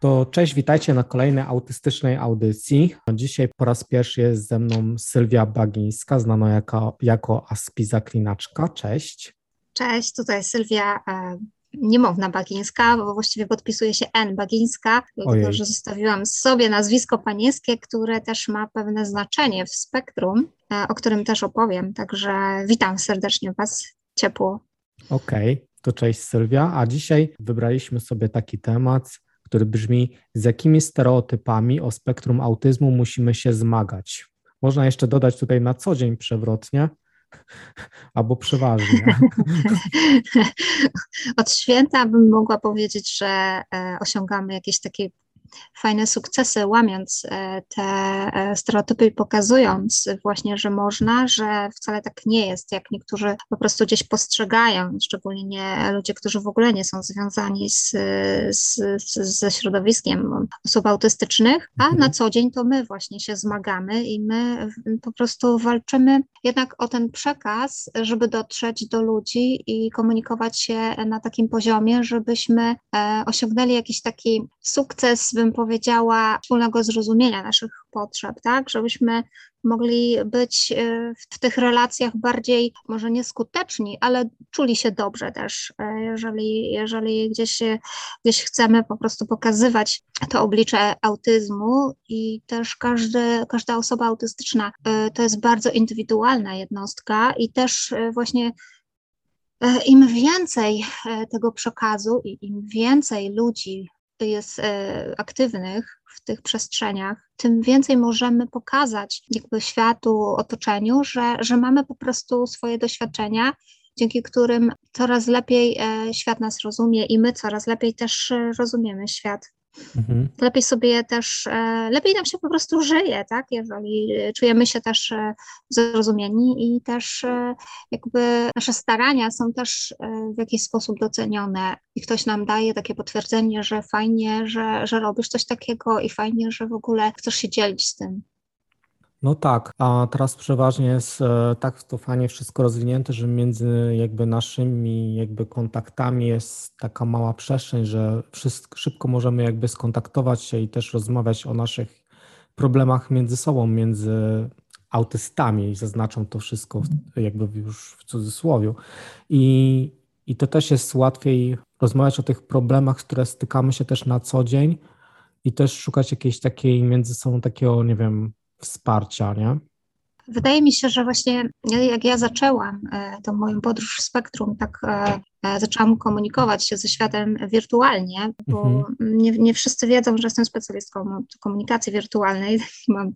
To cześć, witajcie na kolejnej autystycznej audycji. Dzisiaj po raz pierwszy jest ze mną Sylwia Bagińska, znana jako Aspi Zaklinaczka. Cześć. Cześć, tutaj Sylwia Niemówna Bagińska, bo właściwie podpisuje się N. Bagińska, dlatego że zostawiłam sobie nazwisko panieńskie, które też ma pewne znaczenie w spektrum, o którym też opowiem. Także witam serdecznie Was ciepło. Okej, to cześć Sylwia, a dzisiaj wybraliśmy sobie taki temat, który brzmi: z jakimi stereotypami o spektrum autyzmu musimy się zmagać? Można jeszcze dodać tutaj na co dzień przewrotnie albo przeważnie. Od święta bym mogła powiedzieć, że osiągamy jakieś takie fajne sukcesy, łamiąc te stereotypy i pokazując właśnie, że można, że wcale tak nie jest, jak niektórzy po prostu gdzieś postrzegają, szczególnie nie ludzie, którzy w ogóle nie są związani ze środowiskiem osób autystycznych, a na co dzień to my właśnie się zmagamy i my po prostu walczymy jednak o ten przekaz, żeby dotrzeć do ludzi i komunikować się na takim poziomie, żebyśmy osiągnęli jakiś taki sukces, bym powiedziała, wspólnego zrozumienia naszych potrzeb, tak? Żebyśmy mogli być w tych relacjach bardziej, może nieskuteczni, ale czuli się dobrze też, jeżeli gdzieś chcemy po prostu pokazywać to oblicze autyzmu i też każda osoba autystyczna to jest bardzo indywidualna jednostka i też właśnie im więcej tego przekazu i im więcej ludzi jest aktywnych w tych przestrzeniach, tym więcej możemy pokazać jakby światu, otoczeniu, że mamy po prostu swoje doświadczenia, dzięki którym coraz lepiej świat nas rozumie i my coraz lepiej też rozumiemy świat. Mhm. Lepiej sobie też, lepiej nam się po prostu żyje, tak, jeżeli czujemy się też zrozumieni i też jakby nasze starania są też w jakiś sposób docenione i ktoś nam daje takie potwierdzenie, że fajnie, że robisz coś takiego i fajnie, że w ogóle chcesz się dzielić z tym. No tak, a teraz przeważnie jest tak to fajnie wszystko rozwinięte, że między jakby naszymi jakby kontaktami jest taka mała przestrzeń, że szybko możemy jakby skontaktować się i też rozmawiać o naszych problemach między sobą, między autystami, zaznaczam to wszystko jakby już w cudzysłowie. I to też jest łatwiej rozmawiać o tych problemach, które stykamy się też na co dzień i też szukać jakiejś takiej między sobą takiego, nie wiem, wsparcia, nie? Wydaje mi się, że właśnie jak ja zaczęłam tą moją podróż w spektrum, tak zaczęłam komunikować się ze światem wirtualnie, bo nie wszyscy wiedzą, że jestem specjalistką od komunikacji wirtualnej,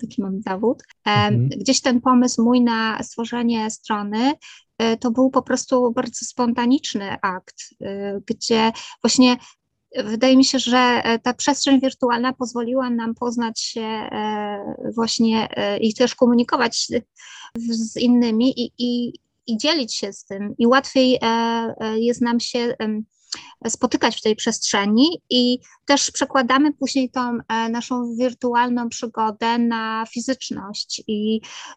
taki mam zawód. Gdzieś ten pomysł mój na stworzenie strony to był po prostu bardzo spontaniczny akt, gdzie właśnie wydaje mi się, że ta przestrzeń wirtualna pozwoliła nam poznać się właśnie i też komunikować z innymi i dzielić się z tym. I łatwiej jest nam się spotykać w tej przestrzeni i też przekładamy później tą naszą wirtualną przygodę na fizyczność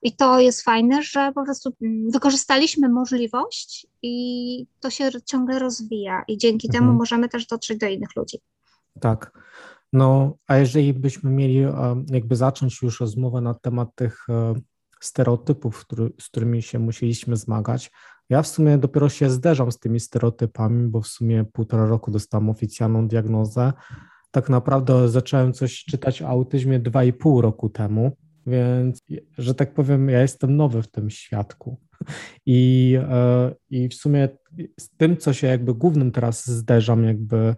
i to jest fajne, że po prostu wykorzystaliśmy możliwość i to się ciągle rozwija i dzięki temu możemy też dotrzeć do innych ludzi. Tak, no a jeżeli byśmy mieli jakby zacząć już rozmowę na temat tych stereotypów, z którymi się musieliśmy zmagać. Ja w sumie dopiero się zderzam z tymi stereotypami, bo w sumie 1,5 roku dostałam oficjalną diagnozę. Tak naprawdę zacząłem coś czytać o autyzmie 2,5 roku temu, więc, że tak powiem, ja jestem nowy w tym światku. I w sumie z tym, co się jakby głównym teraz zderzam, jakby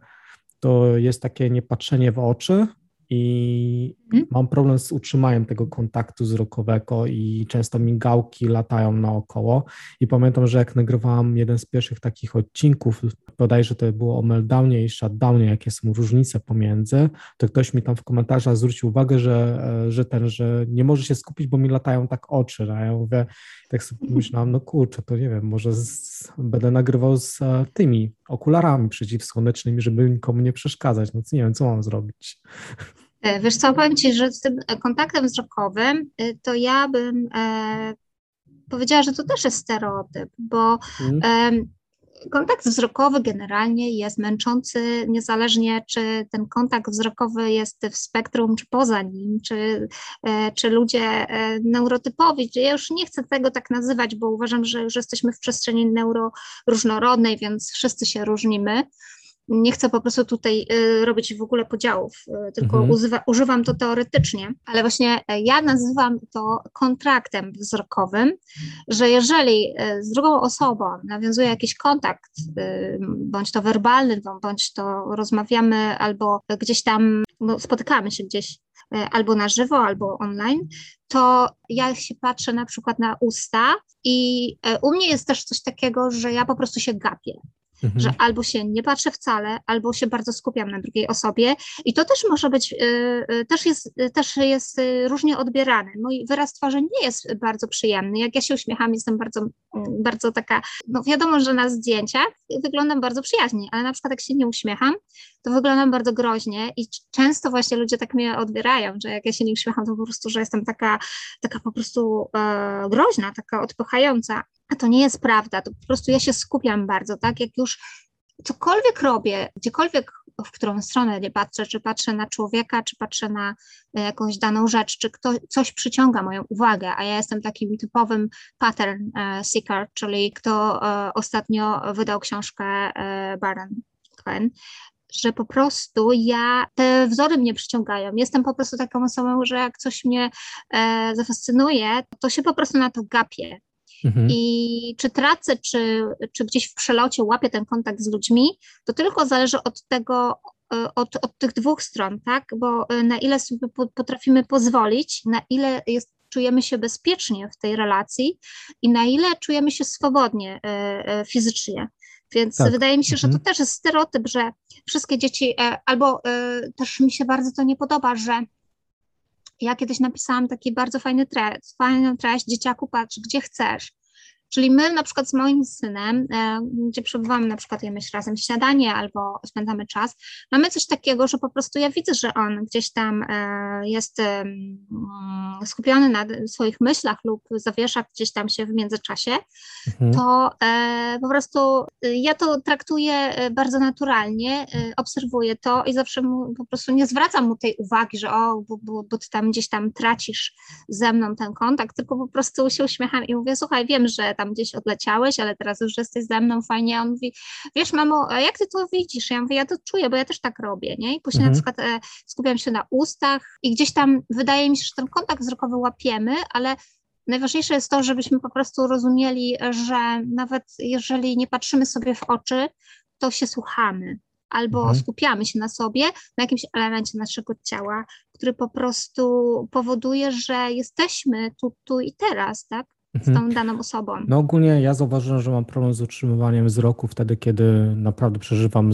to jest takie niepatrzenie w oczy i mam problem z utrzymaniem tego kontaktu wzrokowego i często migawki latają naokoło i pamiętam, że jak nagrywałam jeden z pierwszych takich odcinków, bodajże to było o meltdownie i shutdownie, jakie są różnice pomiędzy, to ktoś mi tam w komentarzach zwrócił uwagę, że nie może się skupić, bo mi latają tak oczy, a ja mówię, tak sobie myślałam, no kurczę, to nie wiem, może będę nagrywał z tymi okularami przeciwsłonecznymi, żeby nikomu nie przeszkadzać, no nie wiem, co mam zrobić. Wiesz co, powiem Ci, że z tym kontaktem wzrokowym to ja bym powiedziała, że to też jest stereotyp, bo kontakt wzrokowy generalnie jest męczący, niezależnie czy ten kontakt wzrokowy jest w spektrum, czy poza nim, czy ludzie neurotypowi. Ja już nie chcę tego tak nazywać, bo uważam, że już jesteśmy w przestrzeni neuroróżnorodnej, więc wszyscy się różnimy. Nie chcę po prostu tutaj robić w ogóle podziałów, tylko używam to teoretycznie, ale właśnie ja nazywam to kontraktem wzrokowym, że jeżeli z drugą osobą nawiązuję jakiś kontakt, bądź to werbalny, bądź to rozmawiamy albo gdzieś tam, no, spotykamy się gdzieś albo na żywo, albo online, to ja się patrzę na przykład na usta i u mnie jest też coś takiego, że ja po prostu się gapię. Mhm. Że albo się nie patrzę wcale, albo się bardzo skupiam na drugiej osobie i to też może być, też jest różnie odbierane. Mój wyraz twarzy nie jest bardzo przyjemny. Jak ja się uśmiecham, jestem bardzo, bardzo taka, no wiadomo, że na zdjęciach wyglądam bardzo przyjaźnie, ale na przykład jak się nie uśmiecham, to wyglądam bardzo groźnie i często właśnie ludzie tak mnie odbierają, że jak ja się nie uśmiecham, to po prostu, że jestem taka po prostu groźna, taka odpychająca. A to nie jest prawda, to po prostu ja się skupiam bardzo, tak, jak już cokolwiek robię, gdziekolwiek, w którą stronę nie patrzę, czy patrzę na człowieka, czy patrzę na jakąś daną rzecz, czy coś przyciąga moją uwagę, a ja jestem takim typowym pattern seeker, czyli kto ostatnio wydał książkę Baron Cohen, że po prostu ja, te wzory mnie przyciągają. Jestem po prostu taką osobą, że jak coś mnie zafascynuje, to się po prostu na to gapię. I czy tracę, czy gdzieś w przelocie łapię ten kontakt z ludźmi, to tylko zależy od tego, od tych dwóch stron, tak? Bo na ile sobie potrafimy pozwolić, na ile czujemy się bezpiecznie w tej relacji i na ile czujemy się swobodnie fizycznie. Więc tak. Wydaje mi się, że to też jest stereotyp, że wszystkie dzieci, albo też mi się bardzo to nie podoba, że ja kiedyś napisałam taki bardzo fajny fajną treść, dzieciaku, patrz, gdzie chcesz. Czyli my na przykład z moim synem, gdzie przebywamy na przykład, jemy się razem śniadanie albo spędzamy czas, mamy coś takiego, że po prostu ja widzę, że on gdzieś tam jest skupiony na swoich myślach lub zawiesza gdzieś tam się w międzyczasie, to po prostu ja to traktuję bardzo naturalnie, obserwuję to i zawsze mu, po prostu nie zwracam mu tej uwagi, że bo ty tam gdzieś tam tracisz ze mną ten kontakt, tylko po prostu się uśmiecham i mówię, słuchaj, wiem, że tam gdzieś odleciałeś, ale teraz już jesteś ze mną, fajnie. A on mówi, wiesz, mamo, a jak ty to widzisz? Ja mówię, ja to czuję, bo ja też tak robię, nie? I później na przykład skupiam się na ustach i gdzieś tam wydaje mi się, że ten kontakt wzrokowy łapiemy, ale najważniejsze jest to, żebyśmy po prostu rozumieli, że nawet jeżeli nie patrzymy sobie w oczy, to się słuchamy albo skupiamy się na sobie, na jakimś elemencie naszego ciała, który po prostu powoduje, że jesteśmy tu i teraz, tak? Z tą daną osobą. No ogólnie ja zauważyłem, że mam problem z utrzymywaniem wzroku wtedy, kiedy naprawdę przeżywam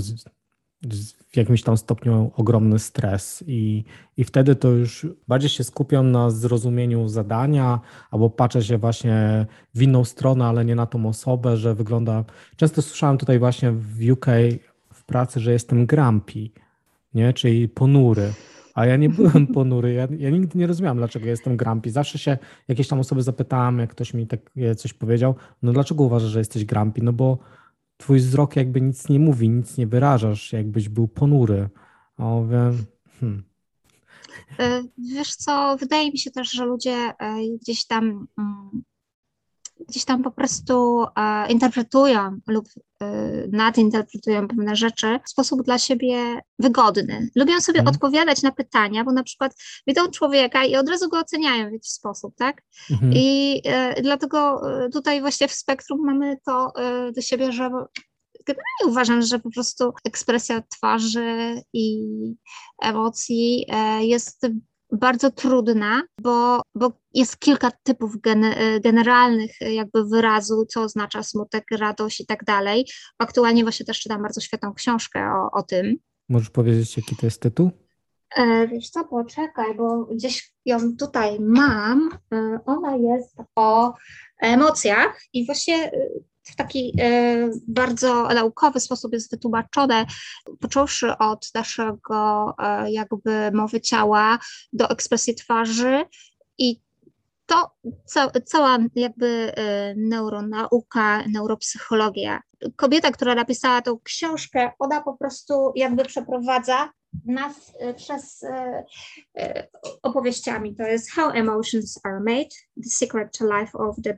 w jakimś tam stopniu ogromny stres i wtedy to już bardziej się skupiam na zrozumieniu zadania albo patrzę się właśnie w inną stronę, ale nie na tą osobę, że wygląda... Często słyszałem tutaj właśnie w UK w pracy, że jestem grumpy, nie? Czyli ponury. A ja nie byłem ponury, ja nigdy nie rozumiałem, dlaczego jestem grumpy. Zawsze się jakieś tam osoby zapytałem, jak ktoś mi tak coś powiedział, no dlaczego uważasz, że jesteś grumpy? No bo twój wzrok jakby nic nie mówi, nic nie wyrażasz, jakbyś był ponury. A mówię, Wiesz co, wydaje mi się też, że ludzie gdzieś tam po prostu interpretują lub nadinterpretują pewne rzeczy w sposób dla siebie wygodny. Lubią sobie odpowiadać na pytania, bo na przykład widzą człowieka i od razu go oceniają w jakiś sposób, tak? I dlatego tutaj właśnie w spektrum mamy to do siebie, że generalnie uważam, że po prostu ekspresja twarzy i emocji jest bardzo trudna, bo jest kilka typów generalnych jakby wyrazu, co oznacza smutek, radość i tak dalej. Aktualnie właśnie też czytam bardzo świetną książkę o tym. Możesz powiedzieć, jaki to jest tytuł? Wiesz co, poczekaj, bo gdzieś ją tutaj mam. Ona jest o emocjach i właśnie w taki bardzo naukowy sposób jest wytłumaczone, począwszy od naszego jakby mowy ciała do ekspresji twarzy i to cała jakby neuronauka, neuropsychologia kobieta, która napisała tą książkę, ona po prostu jakby przeprowadza nas przez opowieściami. To jest How Emotions Are Made, The Secret to Life of the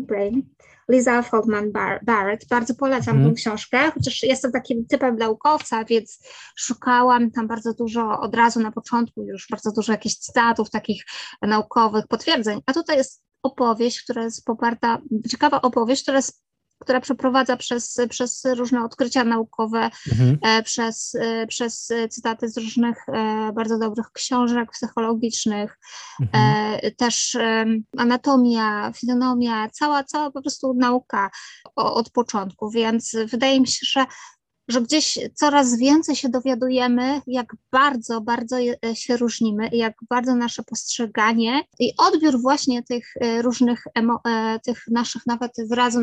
Brain. Lisa Feldman Barrett. Bardzo polecam tę książkę, chociaż jestem takim typem naukowca, więc szukałam tam bardzo dużo, od razu na początku już bardzo dużo jakichś cytatów takich naukowych, potwierdzeń. A tutaj jest opowieść, która jest poparta, ciekawa opowieść, która jest która przeprowadza przez różne odkrycia naukowe, przez cytaty z różnych bardzo dobrych książek psychologicznych, też anatomia, fizjonomia, cała po prostu nauka od początku, więc wydaje mi się, że gdzieś coraz więcej się dowiadujemy, jak bardzo się różnimy i jak bardzo nasze postrzeganie i odbiór właśnie tych różnych, tych naszych nawet wyrazu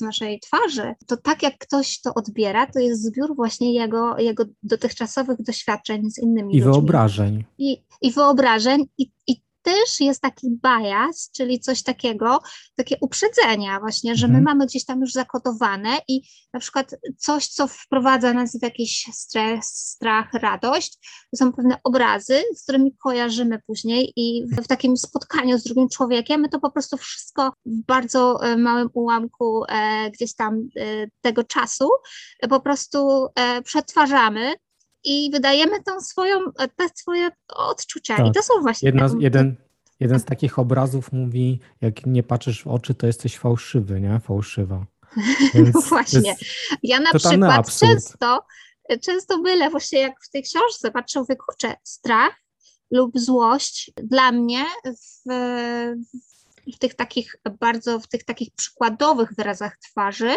naszej twarzy, to tak jak ktoś to odbiera, to jest zbiór właśnie jego dotychczasowych doświadczeń z innymi ludźmi. Wyobrażeń. I wyobrażeń. I też jest taki bias, czyli coś takiego, takie uprzedzenia właśnie, że my mamy gdzieś tam już zakodowane i na przykład coś, co wprowadza nas w jakiś stres, strach, radość, to są pewne obrazy, z którymi kojarzymy później i w takim spotkaniu z drugim człowiekiem my to po prostu wszystko w bardzo małym ułamku gdzieś tam tego czasu po prostu przetwarzamy i wydajemy swoje odczucia. Tak. I to są właśnie... Jeden z takich obrazów mówi, jak nie patrzysz w oczy, to jesteś fałszywy, nie? Fałszywa. No właśnie. Ja na przykład absurd. Często byle właśnie jak w tej książce patrzę, mówię, kurczę, strach lub złość dla mnie w tych takich przykładowych wyrazach twarzy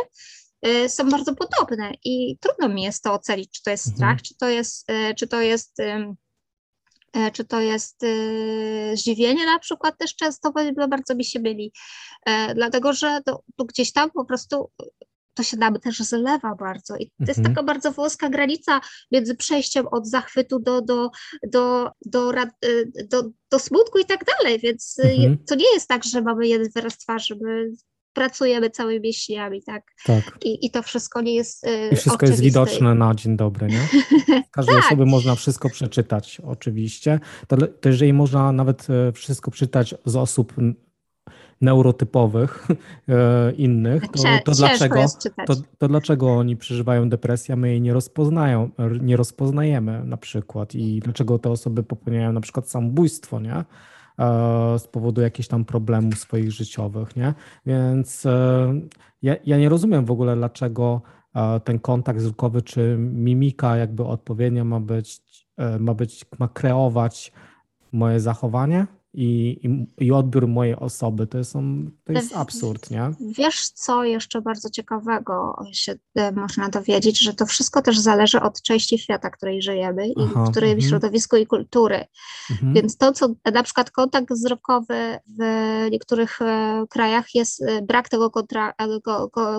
są bardzo podobne i trudno mi jest to ocenić, czy to jest strach, czy to jest zdziwienie na przykład też często, bo bardzo mi się myli, dlatego że to gdzieś tam po prostu to się nam też zlewa bardzo i to jest taka bardzo wąska granica między przejściem od zachwytu do smutku i tak dalej, więc to nie jest tak, że mamy jeden wyraz twarzy, pracujemy całymi mięśniami, tak? I to wszystko nie jest I wszystko oczywiste. Jest widoczne na dzień dobry, nie? Każdej osoby można wszystko przeczytać, oczywiście. To jeżeli można nawet wszystko przeczytać z osób neurotypowych innych, to dlaczego oni przeżywają depresję, a my jej nie rozpoznajemy na przykład i dlaczego te osoby popełniają na przykład samobójstwo, nie? Z powodu jakichś tam problemów swoich życiowych, nie? Więc ja nie rozumiem w ogóle, dlaczego ten kontakt wzrokowy czy mimika jakby odpowiednio ma kreować moje zachowanie i odbiór mojej osoby. To jest absurd, nie? Wiesz, co jeszcze bardzo ciekawego się można dowiedzieć, że to wszystko też zależy od części świata, w której żyjemy i w którym środowisku i kultury. Więc to, co na przykład kontakt wzrokowy w niektórych krajach jest, brak tego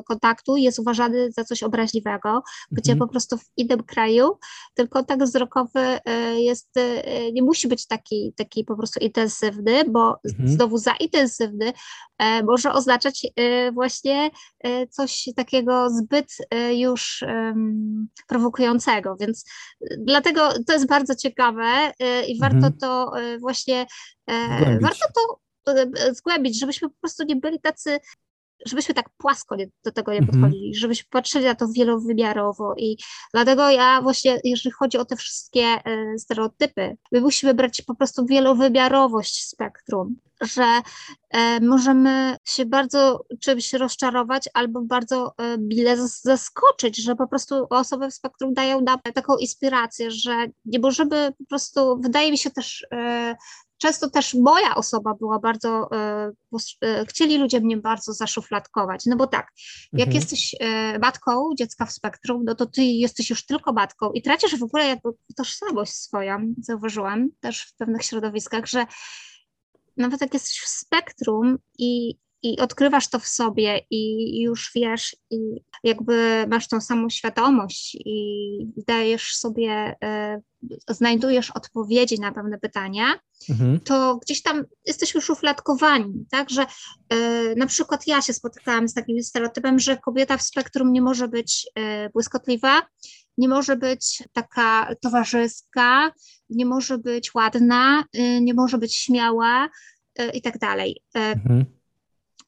kontaktu jest uważany za coś obraźliwego, gdzie po prostu w innym kraju ten kontakt wzrokowy jest, nie musi być taki po prostu intensywny, bo znowu za intensywny może oznaczać właśnie coś takiego zbyt już prowokującego, więc dlatego to jest bardzo ciekawe i warto to właśnie zgłębić, żebyśmy po prostu nie byli tacy, żebyśmy tak płasko do tego nie podchodzili, żebyśmy patrzyli na to wielowymiarowo i dlatego ja właśnie, jeżeli chodzi o te wszystkie stereotypy, my musimy brać po prostu wielowymiarowość spektrum, że możemy się bardzo czymś rozczarować albo bardzo mile zaskoczyć, że po prostu osoby w spektrum dają nam taką inspirację, że nie możemy po prostu, wydaje mi się też, często też moja osoba była bardzo, chcieli ludzie mnie bardzo zaszufladkować, no bo tak, jak jesteś matką dziecka w spektrum, no to ty jesteś już tylko matką i tracisz w ogóle jakby tożsamość swoją, zauważyłam też w pewnych środowiskach, że nawet jak jesteś w spektrum i i odkrywasz to w sobie i już wiesz i jakby masz tą samą świadomość i dajesz sobie, znajdujesz odpowiedzi na pewne pytania, to gdzieś tam jesteśmy szufladkowani, tak, że na przykład ja się spotykałam z takim stereotypem, że kobieta w spektrum nie może być błyskotliwa, nie może być taka towarzyska, nie może być ładna, nie może być śmiała i tak dalej.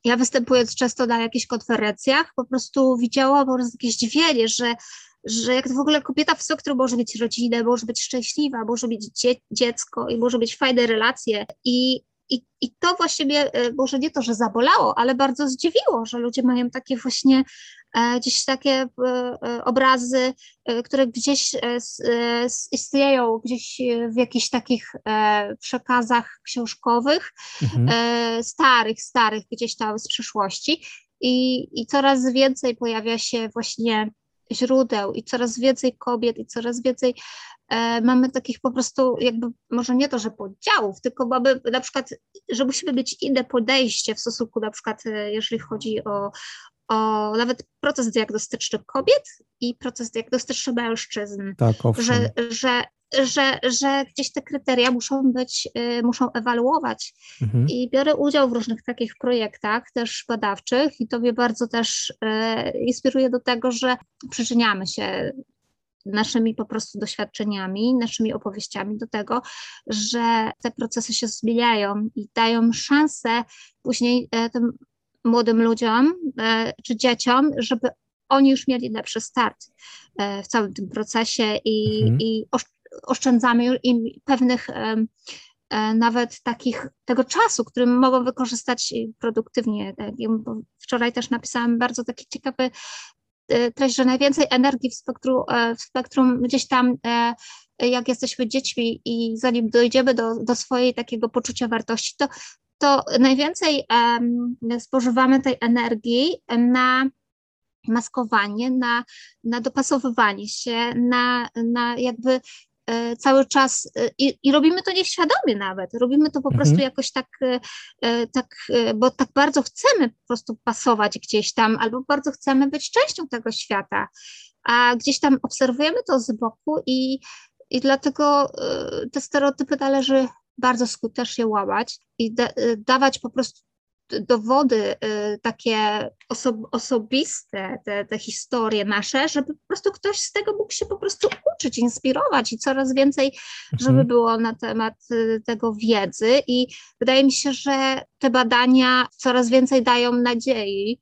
Ja występując często na jakichś konferencjach, po prostu widziałam takie zdziwienie, że jak to w ogóle kobieta w spektrum może mieć rodzinę, może być szczęśliwa, może mieć dziecko i może mieć fajne relacje. I to właśnie mnie, może nie to, że zabolało, ale bardzo zdziwiło, że ludzie mają takie właśnie gdzieś takie obrazy, które gdzieś istnieją gdzieś w jakichś takich przekazach książkowych, starych gdzieś tam z przyszłości. I coraz więcej pojawia się właśnie źródeł i coraz więcej kobiet i coraz więcej mamy takich po prostu jakby może nie to, że podziałów, tylko mamy na przykład, że musimy mieć inne podejście w stosunku na przykład jeżeli chodzi o nawet proces diagnostyczny kobiet i proces diagnostyczny mężczyzn, tak, że gdzieś te kryteria muszą ewaluować i biorę udział w różnych takich projektach też badawczych i to mnie bardzo też inspiruje do tego, że przyczyniamy się naszymi po prostu doświadczeniami, naszymi opowieściami do tego, że te procesy się zmieniają i dają szansę później tym młodym ludziom czy dzieciom, żeby oni już mieli lepszy start w całym tym procesie i oszczędzamy im pewnych nawet takich tego czasu, który mogą wykorzystać produktywnie. Wczoraj też napisałam bardzo taki ciekawy treść, że najwięcej energii w spektrum gdzieś tam, jak jesteśmy dziećmi i zanim dojdziemy do swojej takiego poczucia wartości, to najwięcej spożywamy tej energii na maskowanie, na dopasowywanie się, na jakby cały czas i robimy to nieświadomie nawet, robimy to po prostu jakoś tak, bo tak bardzo chcemy po prostu pasować gdzieś tam, albo bardzo chcemy być częścią tego świata, a gdzieś tam obserwujemy to z boku i dlatego te stereotypy należy bardzo skutecznie łamać i dawać po prostu dowody takie osobiste, te historie nasze, żeby po prostu ktoś z tego mógł się po prostu uczyć, inspirować i coraz więcej, żeby było na temat tego wiedzy i wydaje mi się, że te badania coraz więcej dają nadziei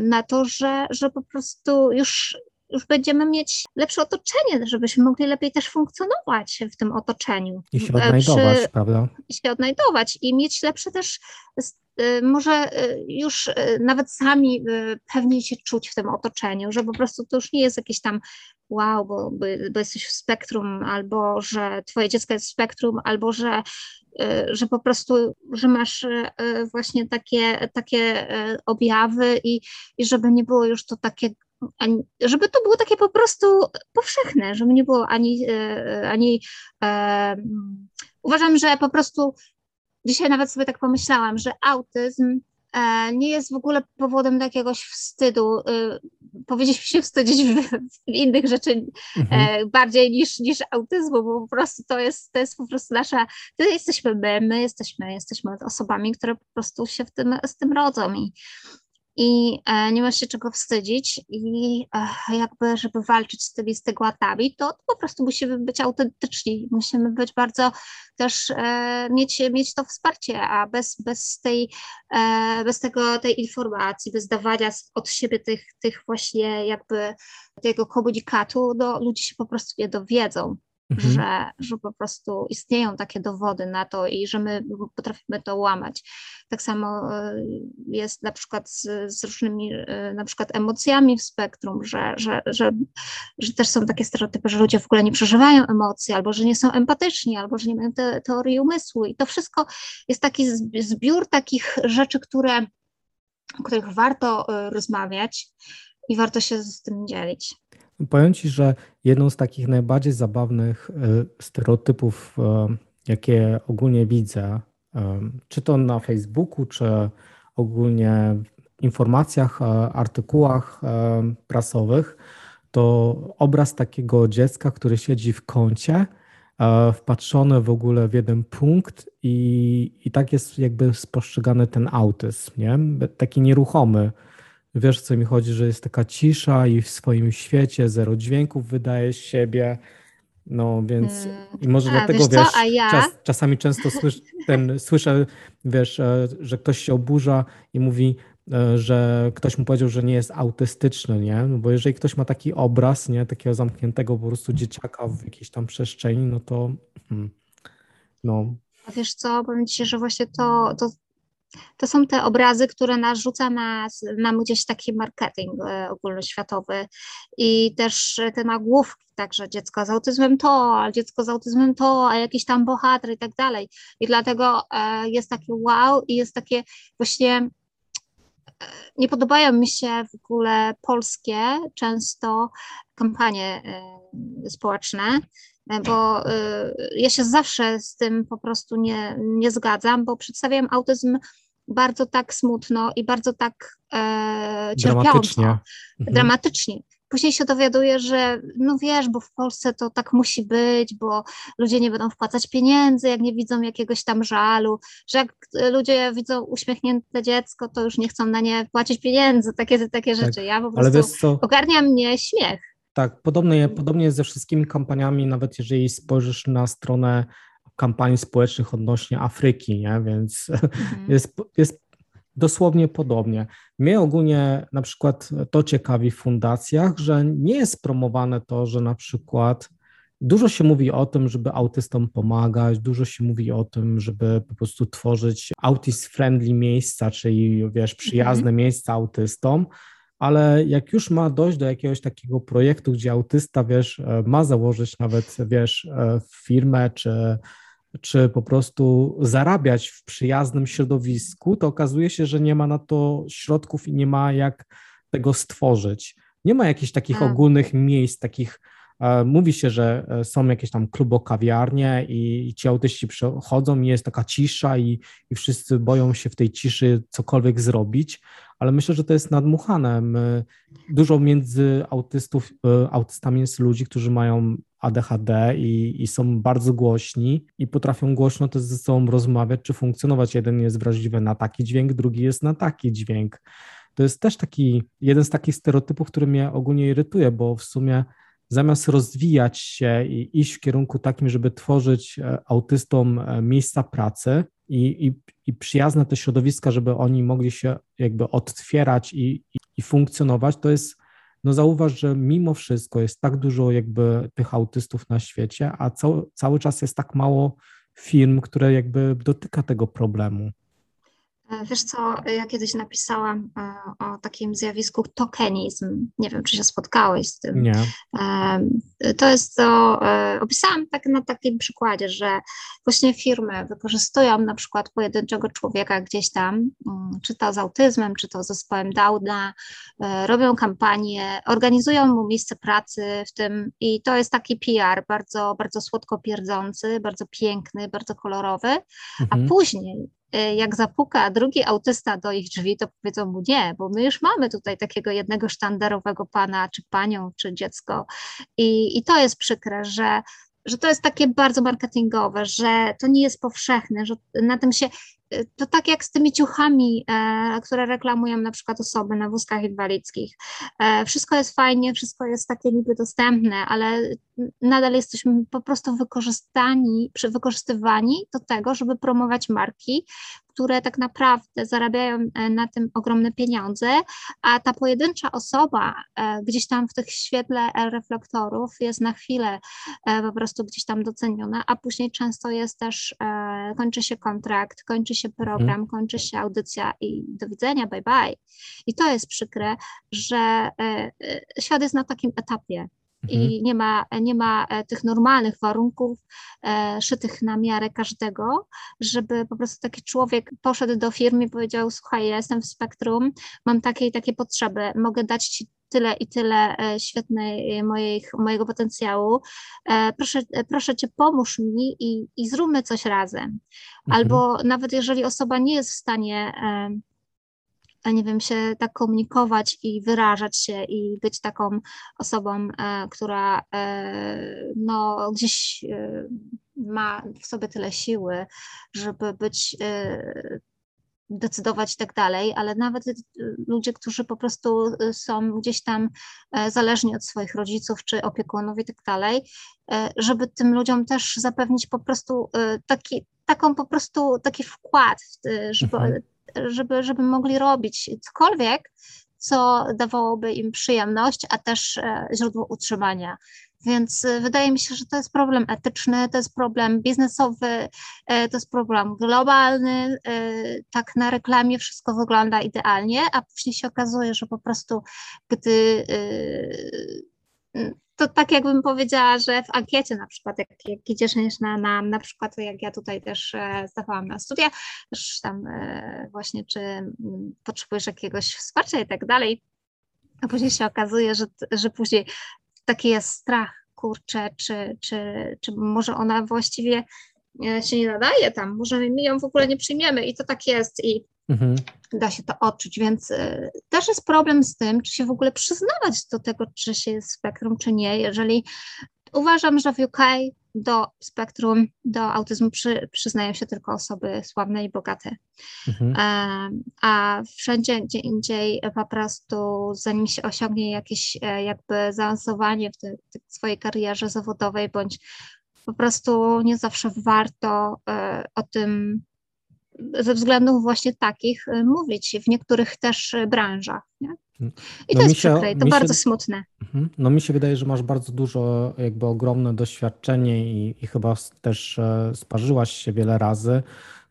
na to, że po prostu już będziemy mieć lepsze otoczenie, żebyśmy mogli lepiej też funkcjonować w tym otoczeniu. I się odnajdować, prawda? I się odnajdować i mieć lepsze też, może już nawet sami pewnie się czuć w tym otoczeniu, że po prostu to już nie jest jakieś tam wow, bo jesteś w spektrum, albo że twoje dziecko jest w spektrum, albo że po prostu, że masz właśnie takie objawy i żeby nie było już to takie, żeby to było takie po prostu powszechne, żeby nie było ani uważam, że po prostu dzisiaj nawet sobie tak pomyślałam, że autyzm nie jest w ogóle powodem do jakiegoś wstydu. Powinniśmy się wstydzić w innych rzeczy bardziej niż autyzmu, bo po prostu to jest po prostu nasza, to jesteśmy my jesteśmy osobami, które po prostu się z tym rodzą i nie ma się czego wstydzić i jakby, żeby walczyć z tymi stygmatami, to po prostu musimy być autentyczni, musimy być bardzo też mieć to wsparcie, a bez tej informacji, bez dawania od siebie tych właśnie jakby tego komunikatu, no ludzie się po prostu nie dowiedzą, że po prostu istnieją takie dowody na to i że my potrafimy to łamać. Tak samo jest na przykład z różnymi na przykład emocjami w spektrum, że też są takie stereotypy, że ludzie w ogóle nie przeżywają emocji, albo że nie są empatyczni, albo że nie mają teorii umysłu i to wszystko jest taki zbiór takich rzeczy, o których warto rozmawiać i warto się z tym dzielić. Powiem Ci, że jedną z takich najbardziej zabawnych stereotypów, jakie ogólnie widzę, czy to na Facebooku, czy ogólnie informacjach, artykułach prasowych, to obraz takiego dziecka, które siedzi w kącie, wpatrzony w ogóle w jeden punkt i tak jest jakby spostrzegany ten autyzm, nie? Taki nieruchomy. Wiesz, co mi chodzi, że jest taka cisza i w swoim świecie zero dźwięków wydaje z siebie. No więc i może dlatego wiesz, ja? czasami często słyszę, wiesz, że ktoś się oburza i mówi, że ktoś mu powiedział, że nie jest autystyczny, nie? Bo jeżeli ktoś ma taki obraz, nie, takiego zamkniętego po prostu dzieciaka w jakiejś tam przestrzeni, no to no. A wiesz co, powiem ci, że właśnie to są te obrazy, które narzuca nam gdzieś taki marketing ogólnoświatowy i też te nagłówki, także dziecko z autyzmem to, a dziecko z autyzmem to, a jakiś tam bohater i tak dalej. I dlatego jest takie wow i jest takie właśnie, nie podobają mi się w ogóle polskie często kampanie społeczne, bo ja się zawsze z tym po prostu nie zgadzam, bo przedstawiam autyzm bardzo tak smutno i bardzo tak cierpiąco. Dramatycznie. Później się dowiaduję, że no wiesz, bo w Polsce to tak musi być, bo ludzie nie będą wpłacać pieniędzy, jak nie widzą jakiegoś tam żalu, że jak ludzie widzą uśmiechnięte dziecko, to już nie chcą na nie płacić pieniędzy, takie rzeczy. Tak. Ja po prostu ogarnia mnie śmiech. Tak, podobnie jest ze wszystkimi kampaniami, nawet jeżeli spojrzysz na stronę kampanii społecznych odnośnie Afryki, nie? Więc jest dosłownie podobnie. Mnie ogólnie na przykład to ciekawi w fundacjach, że nie jest promowane to, że na przykład dużo się mówi o tym, żeby autystom pomagać, dużo się mówi o tym, żeby po prostu tworzyć autist-friendly miejsca, czyli wiesz, przyjazne miejsca autystom, ale jak już ma dojść do jakiegoś takiego projektu, gdzie autysta, wiesz, ma założyć nawet, wiesz, firmę czy po prostu zarabiać w przyjaznym środowisku, to okazuje się, że nie ma na to środków i nie ma jak tego stworzyć. Nie ma jakichś takich ogólnych miejsc, takich, mówi się, że są jakieś tam klubokawiarnie i ci autyści przychodzą i jest taka cisza i wszyscy boją się w tej ciszy cokolwiek zrobić, ale myślę, że to jest nadmuchane. Dużo między autystami jest ludzi, którzy mają ADHD i są bardzo głośni i potrafią głośno też ze sobą rozmawiać czy funkcjonować. Jeden jest wrażliwy na taki dźwięk, drugi jest na taki dźwięk. To jest też taki jeden z takich stereotypów, który mnie ogólnie irytuje, bo w sumie zamiast rozwijać się i iść w kierunku takim, żeby tworzyć autystom miejsca pracy i przyjazne te środowiska, żeby oni mogli się jakby otwierać i funkcjonować, to jest, no zauważ, że mimo wszystko jest tak dużo jakby tych autystów na świecie, a cały czas jest tak mało firm, które jakby dotyka tego problemu. Wiesz co, ja kiedyś napisałam o takim zjawisku tokenizm. Nie wiem, czy się spotkałeś z tym. Nie. To jest to, opisałam tak na takim przykładzie, że właśnie firmy wykorzystują na przykład pojedynczego człowieka gdzieś tam, czy to z autyzmem, czy to z zespołem Downa, robią kampanię, organizują mu miejsce pracy w tym i to jest taki PR, bardzo, bardzo słodko pierdzący, bardzo piękny, bardzo kolorowy, a później jak zapuka drugi autysta do ich drzwi, to powiedzą mu nie, bo my już mamy tutaj takiego jednego sztandarowego pana, czy panią, czy dziecko. I to jest przykre, że to jest takie bardzo marketingowe, że to nie jest powszechne, że na tym się... To tak jak z tymi ciuchami, które reklamują na przykład osoby na wózkach inwalidzkich. Wszystko jest fajnie, wszystko jest takie niby dostępne, ale nadal jesteśmy po prostu wykorzystywani do tego, żeby promować marki, które tak naprawdę zarabiają na tym ogromne pieniądze, a ta pojedyncza osoba gdzieś tam w tych świetle reflektorów jest na chwilę po prostu gdzieś tam doceniona, a później często jest też, kończy się kontrakt, kończy się program, kończy się audycja i do widzenia, bye bye. I to jest przykre, że świat jest na takim etapie i nie ma tych normalnych warunków szytych na miarę każdego, żeby po prostu taki człowiek poszedł do firmy i powiedział, słuchaj, ja jestem w spektrum, mam takie i takie potrzeby, mogę dać ci tyle i tyle świetnej mojego potencjału, proszę cię, pomóż mi i zróbmy coś razem. Albo nawet jeżeli osoba nie jest w stanie nie wiem, się tak komunikować i wyrażać się i być taką osobą, która no gdzieś ma w sobie tyle siły, żeby być, decydować i tak dalej, ale nawet ludzie, którzy po prostu są gdzieś tam zależni od swoich rodziców czy opiekunów i tak dalej, żeby tym ludziom też zapewnić po prostu taki wkład, żeby mogli robić cokolwiek, co dawałoby im przyjemność, a też źródło utrzymania. Więc wydaje mi się, że to jest problem etyczny, to jest problem biznesowy, to jest problem globalny. Tak na reklamie wszystko wygląda idealnie, a później się okazuje, że po prostu gdy... To tak jakbym powiedziała, że w ankiecie na przykład, jak idziesz na przykład, jak ja tutaj też zdawałam na studia, też tam właśnie czy potrzebujesz jakiegoś wsparcia i tak dalej, a później się okazuje, że później taki jest strach, kurczę, czy może ona właściwie się nie nadaje tam, może my ją w ogóle nie przyjmiemy i to tak jest i da się to odczuć, więc też jest problem z tym, czy się w ogóle przyznawać do tego, czy się jest spektrum, czy nie. Jeżeli uważam, że w UK do spektrum, do autyzmu przyznają się tylko osoby sławne i bogate, a wszędzie gdzie indziej po prostu zanim się osiągnie jakieś jakby zaawansowanie w swojej karierze zawodowej, bądź po prostu nie zawsze warto o tym ze względów właśnie takich mówić w niektórych też branżach, nie? I no to jest przykre, to bardzo smutne. No mi się wydaje, że masz bardzo dużo, jakby ogromne doświadczenie i chyba też sparzyłaś się wiele razy.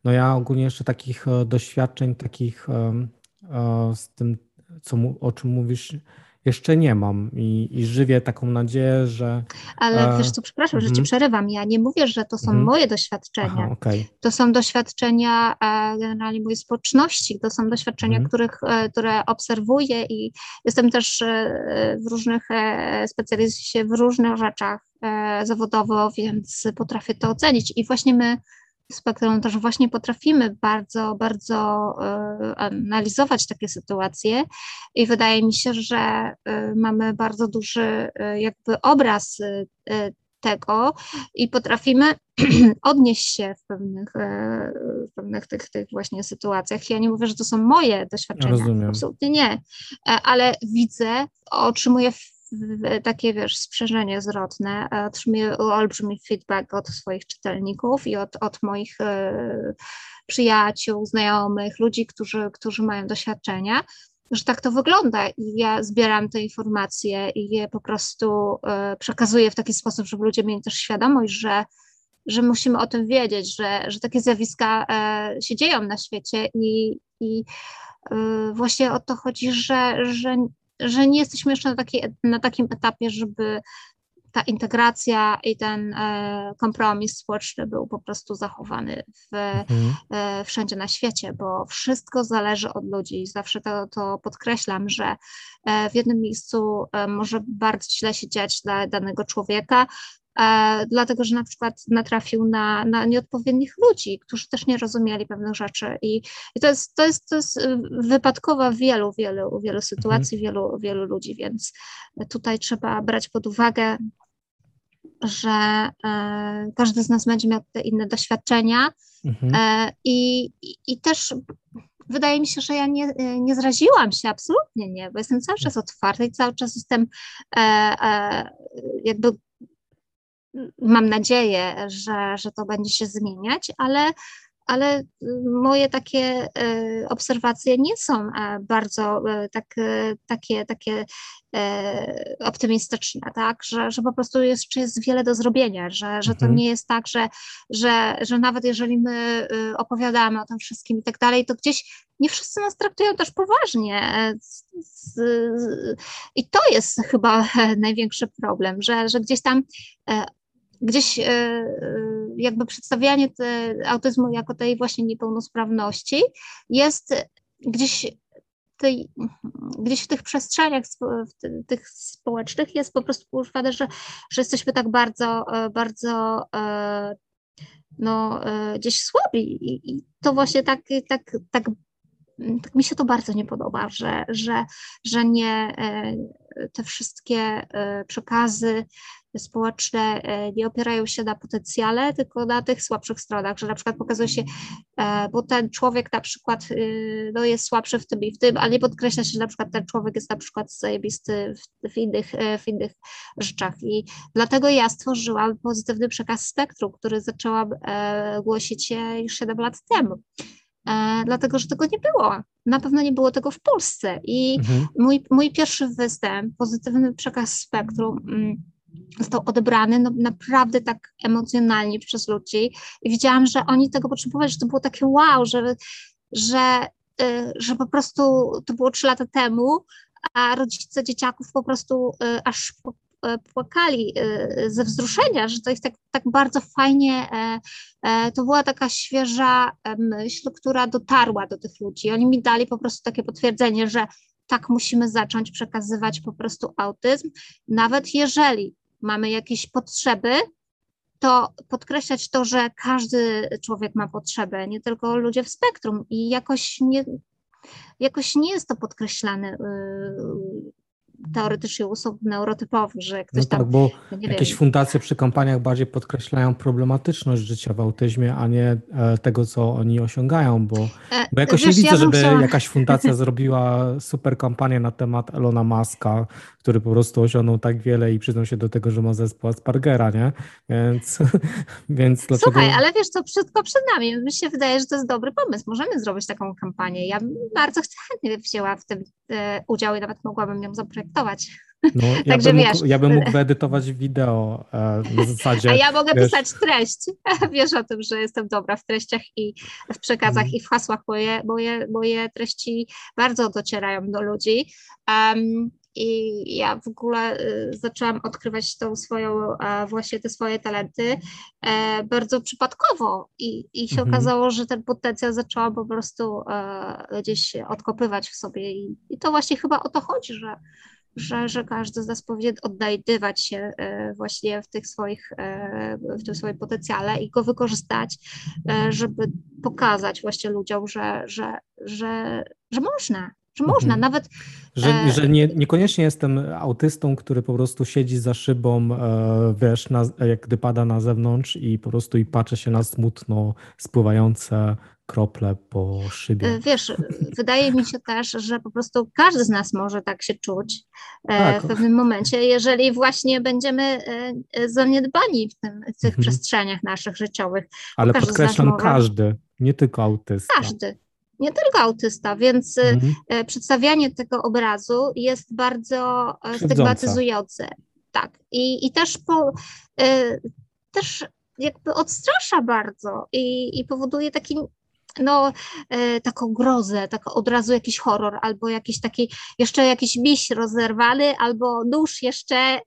No ja ogólnie jeszcze takich doświadczeń, takich z tym, o czym mówisz, jeszcze nie mam i żywię taką nadzieję, że... Ale wiesz co, przepraszam, że ci przerywam. Ja nie mówię, że to są moje doświadczenia. Aha, okay. To są doświadczenia generalnie mojej społeczności. To są doświadczenia, które obserwuję i jestem też w różnych, specjalizuję się w różnych rzeczach zawodowo, więc potrafię to ocenić. I właśnie my w spektrum też właśnie potrafimy bardzo, bardzo analizować takie sytuacje i wydaje mi się, że mamy bardzo duży jakby obraz tego i potrafimy odnieść się w pewnych tych właśnie sytuacjach. Ja nie mówię, że to są moje doświadczenia, rozumiem. Absolutnie nie, ale widzę, otrzymuję takie, wiesz, sprzężenie zwrotne, otrzymuję olbrzymi feedback od swoich czytelników i od moich przyjaciół, znajomych, ludzi, którzy mają doświadczenia, że tak to wygląda i ja zbieram te informacje i je po prostu przekazuję w taki sposób, żeby ludzie mieli też świadomość, że musimy o tym wiedzieć, że takie zjawiska się dzieją na świecie i właśnie o to chodzi, że nie jesteśmy jeszcze na takim etapie, żeby ta integracja i ten kompromis społeczny był po prostu zachowany wszędzie na świecie, bo wszystko zależy od ludzi. Zawsze to podkreślam, że w jednym miejscu może bardzo źle się dziać dla danego człowieka, dlatego, że na przykład natrafił na nieodpowiednich ludzi, którzy też nie rozumieli pewnych rzeczy i to jest wypadkowa wielu sytuacji, wielu ludzi, więc tutaj trzeba brać pod uwagę, że każdy z nas będzie miał te inne doświadczenia i też wydaje mi się, że ja nie zraziłam się, absolutnie nie, bo jestem cały czas otwarta i cały czas jestem jakby mam nadzieję, że to będzie się zmieniać, ale moje takie obserwacje nie są bardzo takie optymistyczne, tak? Że po prostu jest wiele do zrobienia, że to nie jest tak, że nawet jeżeli my opowiadamy o tym wszystkim i tak dalej, to gdzieś nie wszyscy nas traktują też poważnie i to jest chyba największy problem, że gdzieś tam gdzieś jakby przedstawianie autyzmu jako tej właśnie niepełnosprawności jest gdzieś w tych przestrzeniach w tych społecznych jest po prostu używane, że jesteśmy tak bardzo, bardzo gdzieś słabi i to właśnie tak tak mi się to bardzo nie podoba, że nie te wszystkie przekazy społeczne nie opierają się na potencjale, tylko na tych słabszych stronach, że na przykład pokazuje się, bo ten człowiek na przykład no jest słabszy w tym i w tym, a nie podkreśla się, że na przykład ten człowiek jest na przykład zajebisty w innych rzeczach. I dlatego ja stworzyłam pozytywny przekaz spektrum, który zaczęłam głosić już 7 lat temu. Dlatego, że tego nie było. Na pewno nie było tego w Polsce. I mój pierwszy występ, pozytywny przekaz spektrum, został odebrany naprawdę tak emocjonalnie przez ludzi i widziałam, że oni tego potrzebowali, że to było takie wow, że po prostu to było 3 lata temu, a rodzice dzieciaków po prostu aż płakali ze wzruszenia, że to jest tak bardzo fajnie, to była taka świeża myśl, która dotarła do tych ludzi. Oni mi dali po prostu takie potwierdzenie, że tak musimy zacząć przekazywać po prostu autyzm, nawet jeżeli mamy jakieś potrzeby, to podkreślać to, że każdy człowiek ma potrzeby, nie tylko ludzie w spektrum i jakoś nie jest to podkreślane teoretycznie u osób neurotypowych, że ktoś tam... No tak, bo jakieś fundacje przy kampaniach bardziej podkreślają problematyczność życia w autyzmie, a nie tego, co oni osiągają, bo jakoś wiesz, nie widzę, żeby jakaś fundacja zrobiła super kampanię na temat Elona Muska, który po prostu osiągnął tak wiele i przyznał się do tego, że ma zespół Aspergera, nie? Więc dlaczego... Słuchaj, ale wiesz co, wszystko przed nami. Mi się wydaje, że to jest dobry pomysł. Możemy zrobić taką kampanię. Ja bardzo chętnie wzięła w tym udział i nawet mogłabym ją zaprojektować. No, ja bym mógł wyedytować wideo na zasadzie... A ja mogę pisać treść. Wiesz o tym, że jestem dobra w treściach i w przekazach i w hasłach. Moje treści bardzo docierają do ludzi. I ja w ogóle zaczęłam odkrywać tą swoją, właśnie te swoje talenty bardzo przypadkowo i się okazało, że ten potencjał zaczęłam po prostu gdzieś odkopywać w sobie i to właśnie chyba o to chodzi, że każdy z nas powinien odnajdywać się właśnie w tym swoim potencjale i go wykorzystać, żeby pokazać właśnie ludziom, że można. Że można nawet... Że niekoniecznie jestem autystą, który po prostu siedzi za szybą, wiesz, gdy pada na zewnątrz i po prostu patrzy się na smutno spływające krople po szybie. Wiesz, wydaje mi się też, że po prostu każdy z nas może tak się czuć w pewnym momencie, jeżeli właśnie będziemy zaniedbani w tych przestrzeniach naszych życiowych. Ale każdy podkreślam, każdy, nie tylko autysta. Każdy. Nie tylko autysta, więc przedstawianie tego obrazu jest bardzo stygmatyzujące. Tak. I też, też jakby odstrasza bardzo i powoduje taki, taką grozę, od razu jakiś horror, albo jakiś taki, jeszcze jakiś miś rozerwany, albo nóż jeszcze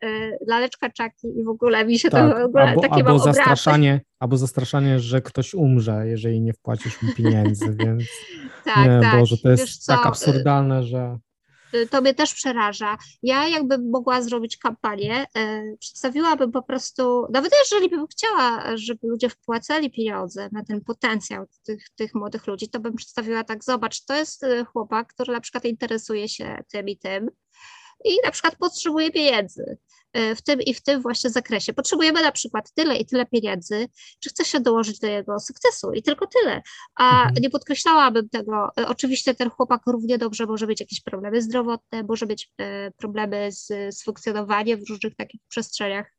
dla leczka czaki i w ogóle mi się tak, to w ogóle takie mam zastraszanie. Albo zastraszanie, że ktoś umrze, jeżeli nie wpłacisz mu pieniędzy, więc Boże, to jest tak absurdalne, że... To mnie też przeraża. Ja jakbym mogła zrobić kampanię, przedstawiłabym po prostu, nawet jeżeli bym chciała, żeby ludzie wpłacali pieniądze na ten potencjał tych młodych ludzi, to bym przedstawiła tak, zobacz, to jest chłopak, który na przykład interesuje się tym i tym i na przykład potrzebuje pieniędzy w tym i w tym właśnie zakresie. Potrzebujemy na przykład tyle i tyle pieniędzy, czy chcesz się dołożyć do jego sukcesu i tylko tyle. A nie podkreślałabym tego. Oczywiście ten chłopak równie dobrze może mieć jakieś problemy zdrowotne, może mieć problemy z funkcjonowaniem w różnych takich przestrzeniach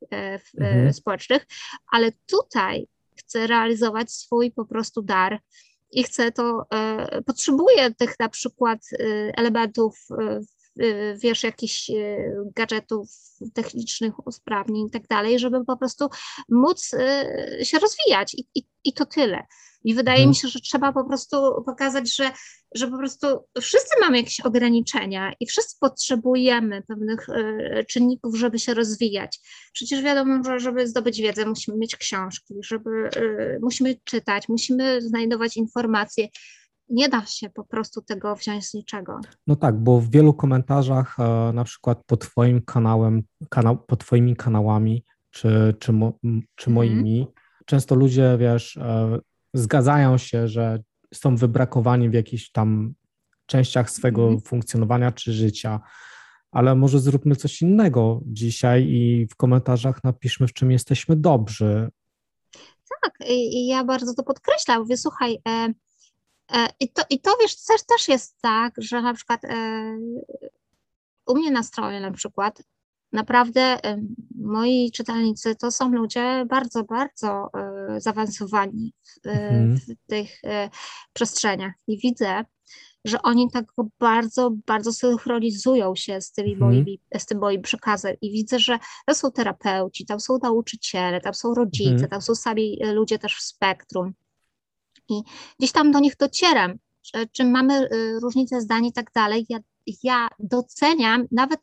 społecznych, ale tutaj chcę realizować swój po prostu dar i chcę to, potrzebuję tych na przykład elementów wiesz, jakichś gadżetów technicznych, usprawnień i tak dalej, żeby po prostu móc się rozwijać i to tyle. I wydaje mi się, że trzeba po prostu pokazać, że po prostu wszyscy mamy jakieś ograniczenia i wszyscy potrzebujemy pewnych czynników, żeby się rozwijać. Przecież wiadomo, że żeby zdobyć wiedzę, musimy mieć książki, musimy czytać, musimy znajdować informacje. Nie da się po prostu tego wziąć z niczego. No tak, bo w wielu komentarzach, na przykład pod twoim kanałem, pod twoimi kanałami, czy moimi, często ludzie, wiesz, zgadzają się, że są wybrakowani w jakichś tam częściach swego funkcjonowania czy życia. Ale może zróbmy coś innego dzisiaj i w komentarzach napiszmy, w czym jesteśmy dobrzy. Tak, i ja bardzo to podkreślam. Mówię, słuchaj, i to wiesz, też jest tak, że na przykład u mnie na stronie na przykład naprawdę moi czytelnicy to są ludzie bardzo, bardzo zaawansowani w tych przestrzeniach i widzę, że oni tak bardzo, bardzo synchronizują się z tymi moimi, z tym moim przekazem i widzę, że tam są terapeuci, tam są nauczyciele, tam są rodzice, tam są sami ludzie też w spektrum i gdzieś tam do nich docieram, czy mamy różnice zdań i tak dalej. Ja doceniam nawet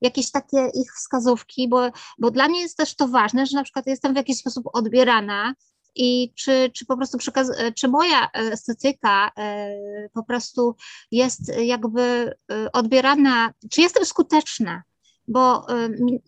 jakieś takie ich wskazówki, bo dla mnie jest też to ważne, że na przykład jestem w jakiś sposób odbierana i czy po prostu czy moja estetyka po prostu jest jakby odbierana, czy jestem skuteczna, bo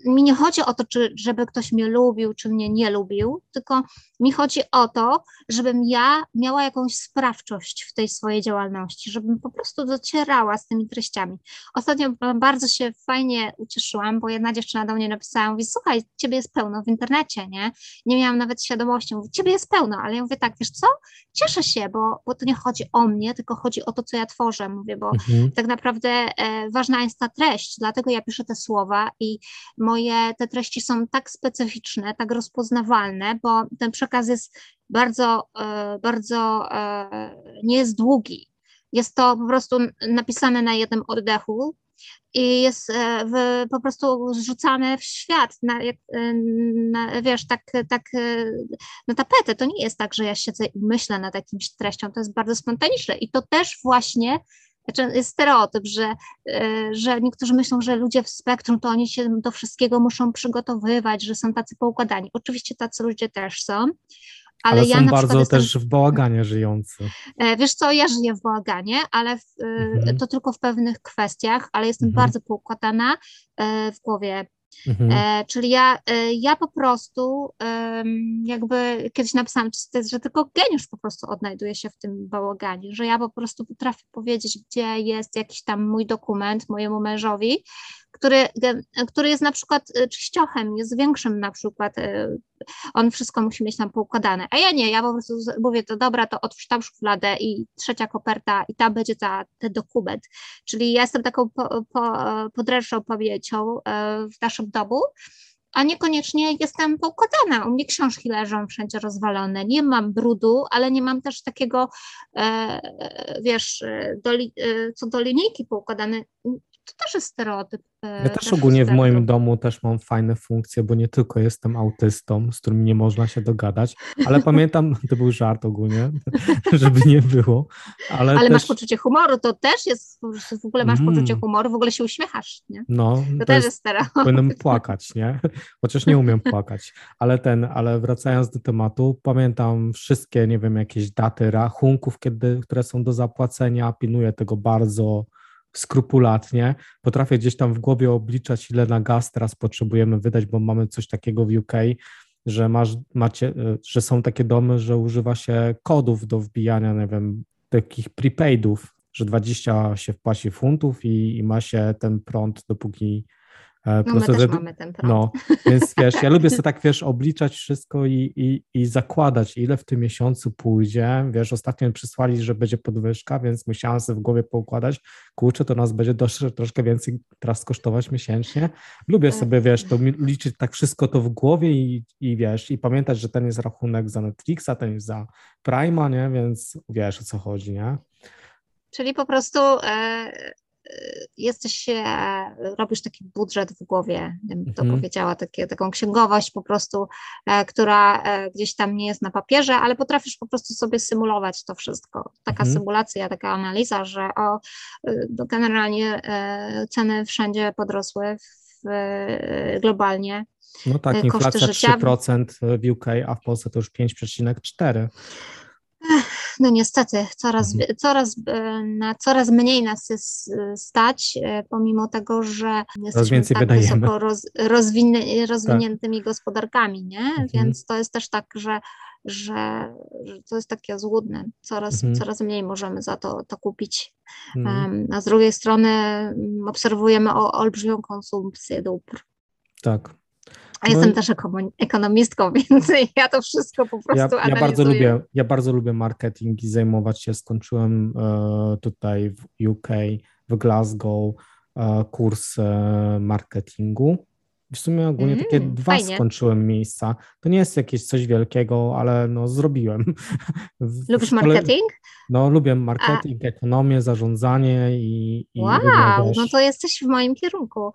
mi nie chodzi o to, żeby ktoś mnie lubił, czy mnie nie lubił, tylko mi chodzi o to, żebym ja miała jakąś sprawczość w tej swojej działalności, żebym po prostu docierała z tymi treściami. Ostatnio bardzo się fajnie ucieszyłam, bo jedna dziewczyna do mnie napisała, mówi, słuchaj, ciebie jest pełno w internecie, nie? Nie miałam nawet świadomości, mówi, ciebie jest pełno, ale ja mówię tak, wiesz co, cieszę się, bo to nie chodzi o mnie, tylko chodzi o to, co ja tworzę, mówię, bo tak naprawdę ważna jest ta treść, dlatego ja piszę te słowa, i moje te treści są tak specyficzne, tak rozpoznawalne, bo ten przekaz jest bardzo, bardzo nie jest długi. Jest to po prostu napisane na jednym oddechu i jest po prostu zrzucane w świat, wiesz, tak na tapetę. To nie jest tak, że ja siedzę i myślę nad jakimś treścią, to jest bardzo spontaniczne i to też właśnie jest stereotyp, że niektórzy myślą, że ludzie w spektrum to oni się do wszystkiego muszą przygotowywać, że są tacy poukładani. Oczywiście tacy ludzie też są, ale ja są na bardzo przykład też w bałaganie żyjący. Wiesz co, ja żyję w bałaganie, ale to tylko w pewnych kwestiach, ale jestem bardzo poukładana w głowie. Czyli ja po prostu jakby kiedyś napisałam, że tylko geniusz po prostu odnajduje się w tym bałaganie, że ja po prostu potrafię powiedzieć, gdzie jest jakiś tam mój dokument mojemu mężowi, który jest na przykład czyściochem, jest większym na przykład, on wszystko musi mieć tam poukładane, a ja nie, ja po prostu mówię, to dobra, to otwórz tam szufladę i trzecia koperta i tam będzie ten dokument, czyli ja jestem taką podręczną pamięcią w naszym domu, a niekoniecznie jestem poukładana, u mnie książki leżą wszędzie rozwalone, nie mam brudu, ale nie mam też takiego, wiesz, co do linijki poukładane. To też jest stereotyp. Ja też ogólnie w moim domu też mam fajne funkcje, bo nie tylko jestem autystą, z którym nie można się dogadać, ale pamiętam, to był żart ogólnie, żeby nie było. Ale też masz poczucie humoru, to też jest, w ogóle masz poczucie humoru, w ogóle się uśmiechasz, nie? No, to też jest stereotyp. Powinienem płakać, nie? Chociaż nie umiem płakać. Ale wracając do tematu, pamiętam wszystkie, nie wiem, jakieś daty rachunków, które są do zapłacenia, pilnuję tego bardzo skrupulatnie, potrafię gdzieś tam w głowie obliczać, ile na gaz teraz potrzebujemy wydać, bo mamy coś takiego w UK, że że są takie domy, że używa się kodów do wbijania, nie wiem, takich prepaidów, że 20 się wpłaci funtów i ma się ten prąd, dopóki... my też mamy ten prąd. No, więc wiesz, ja lubię sobie tak, wiesz, obliczać wszystko i zakładać, ile w tym miesiącu pójdzie. Wiesz, ostatnio przysłali, że będzie podwyżka, więc musiałam sobie w głowie poukładać. Kurczę, to nas będzie troszkę więcej teraz kosztować miesięcznie. Lubię sobie, wiesz, to liczyć tak wszystko to w głowie i wiesz, i pamiętać, że ten jest rachunek za Netflixa, ten jest za Prime'a, nie? Więc wiesz, o co chodzi, nie? Czyli po prostu... robisz taki budżet w głowie, ja bym to powiedziała, taką księgowość po prostu, która gdzieś tam nie jest na papierze, ale potrafisz po prostu sobie symulować to wszystko. Taka symulacja, taka analiza, że generalnie ceny wszędzie podrosły globalnie. No tak, inflacja 3% w UK, a w Polsce to już 5,4%. No niestety, coraz mniej nas jest stać, pomimo tego, że jesteśmy tak wysoko rozwiniętymi gospodarkami, nie? Więc to jest też tak, że że to jest takie złudne. Coraz mniej możemy za to kupić. A z drugiej strony obserwujemy olbrzymią konsumpcję dóbr. Tak. A jestem też ekonomistką, więc ja to wszystko po prostu analizuję. Ja bardzo lubię marketing i zajmować się. Skończyłem tutaj w UK, w Glasgow kurs marketingu. W sumie ogólnie takie dwa fajnie. Skończyłem miejsca. To nie jest jakieś coś wielkiego, ale no zrobiłem. Lubisz marketing? No lubię marketing, ekonomię, zarządzanie i wow, no to jesteś w moim kierunku.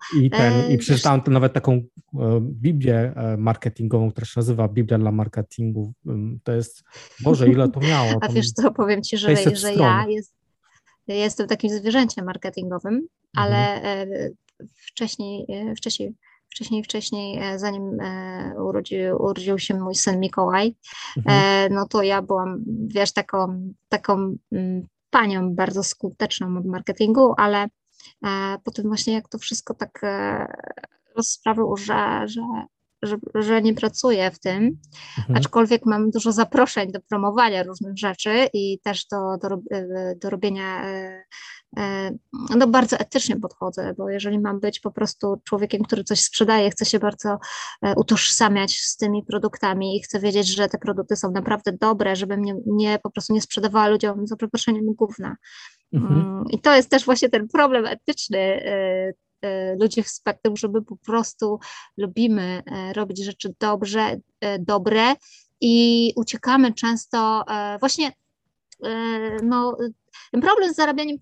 I przeczytałem to nawet taką Biblię marketingową, która się nazywa Biblia dla marketingu. To jest, Boże, ile to miało? A wiesz co, powiem Ci, że ja jestem takim zwierzęciem marketingowym, ale wcześniej, zanim urodził się mój syn Mikołaj, no to ja byłam, wiesz, taką panią bardzo skuteczną od marketingu, ale potem właśnie jak to wszystko tak rozprawiło, że nie pracuję w tym, aczkolwiek mam dużo zaproszeń do promowania różnych rzeczy i też do robienia, no bardzo etycznie podchodzę, bo jeżeli mam być po prostu człowiekiem, który coś sprzedaje, chcę się bardzo utożsamiać z tymi produktami i chcę wiedzieć, że te produkty są naprawdę dobre, żebym nie po prostu nie sprzedawała ludziom za przeproszeniem gówna. I to jest też właśnie ten problem etyczny ludzi w spektrum, że my po prostu lubimy robić rzeczy dobre i uciekamy często właśnie, no problem z zarabianiem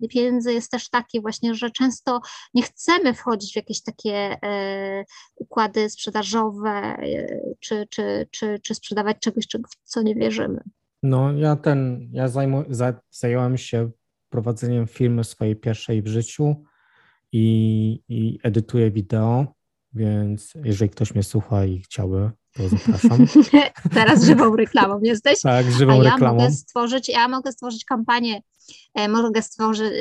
pieniędzy jest też taki właśnie, że często nie chcemy wchodzić w jakieś takie układy sprzedażowe czy sprzedawać czegoś, w co nie wierzymy. No ja zająłem się prowadzeniem firmy swojej pierwszej w życiu i edytuję wideo, więc jeżeli ktoś mnie słucha i chciałby, to zapraszam. Teraz żywą reklamą jesteś? Tak, żywą reklamą. Ja mogę stworzyć kampanię, mogę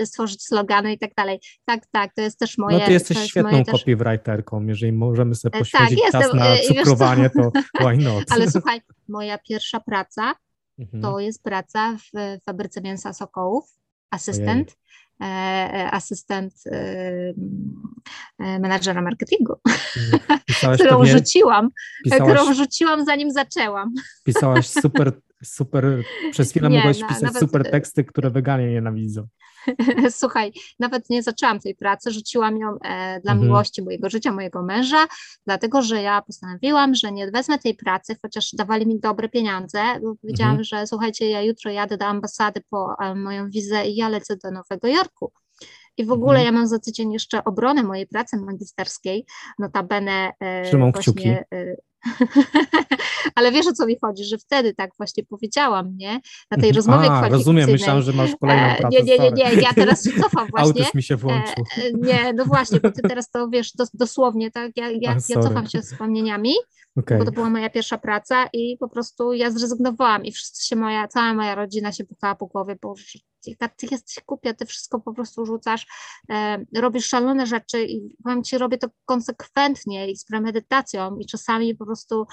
stworzyć slogany i tak dalej. Tak, to jest też moje... No ty jesteś świetną copywriterką, jeżeli możemy sobie poświęcić czas na cukrowanie, to why not? Ale słuchaj, moja pierwsza praca to jest praca w fabryce mięsa Sokołów, asystent menadżera marketingu, którą rzuciłam zanim zaczęłam. Pisałaś super, przez chwilę mogłaś pisać super teksty, które weganie nienawidzą. Słuchaj, nawet nie zaczęłam tej pracy, rzuciłam ją dla miłości mojego życia, mojego męża, dlatego, że ja postanowiłam, że nie wezmę tej pracy, chociaż dawali mi dobre pieniądze, bo powiedziałam, że słuchajcie, ja jutro jadę do ambasady po moją wizę i ja lecę do Nowego Jorku. I w ogóle ja mam za tydzień jeszcze obronę mojej pracy magisterskiej, notabene właśnie... Ale wiesz, o co mi chodzi, że wtedy tak właśnie powiedziałam, nie? Na tej rozmowie kwalifikacyjnej. Rozumiem, myślałam, że masz kolejną pracę. Nie, ja teraz się cofam właśnie. Autyzm mi się włączył. Nie, no właśnie, bo ty teraz to wiesz dosłownie, tak? Ja cofam się z wspomnieniami, bo to była moja pierwsza praca i po prostu ja zrezygnowałam i wszyscy się cała moja rodzina się pukała po głowie, bo ty jesteś głupia, ty wszystko po prostu rzucasz, robisz szalone rzeczy i powiem ci, robię to konsekwentnie i z premedytacją i czasami po prostu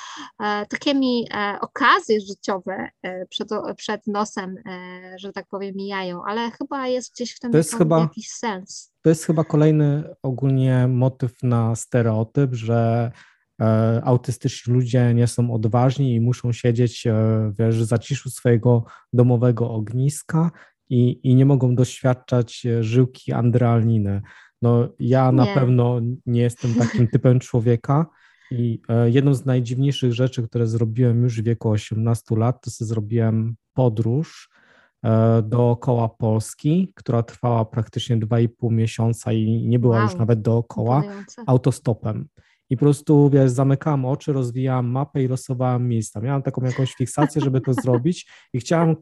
takie mi okazje życiowe przed nosem, że tak powiem, mijają, ale chyba jest gdzieś w tym jakiś sens. To jest chyba kolejny ogólnie motyw na stereotyp, że autystyczni ludzie nie są odważni i muszą siedzieć w zaciszu swojego domowego ogniska i nie mogą doświadczać żyłki adrenaliny. No ja na pewno nie jestem takim typem człowieka i jedną z najdziwniejszych rzeczy, które zrobiłem już w wieku 18 lat, to sobie zrobiłem podróż dookoła Polski, która trwała praktycznie 2,5 miesiąca i nie była już nawet dookoła, autostopem. I po prostu zamykałam oczy, rozwijałam mapę i losowałam miejsca. Miałam taką jakąś fiksację, żeby to zrobić i chciałam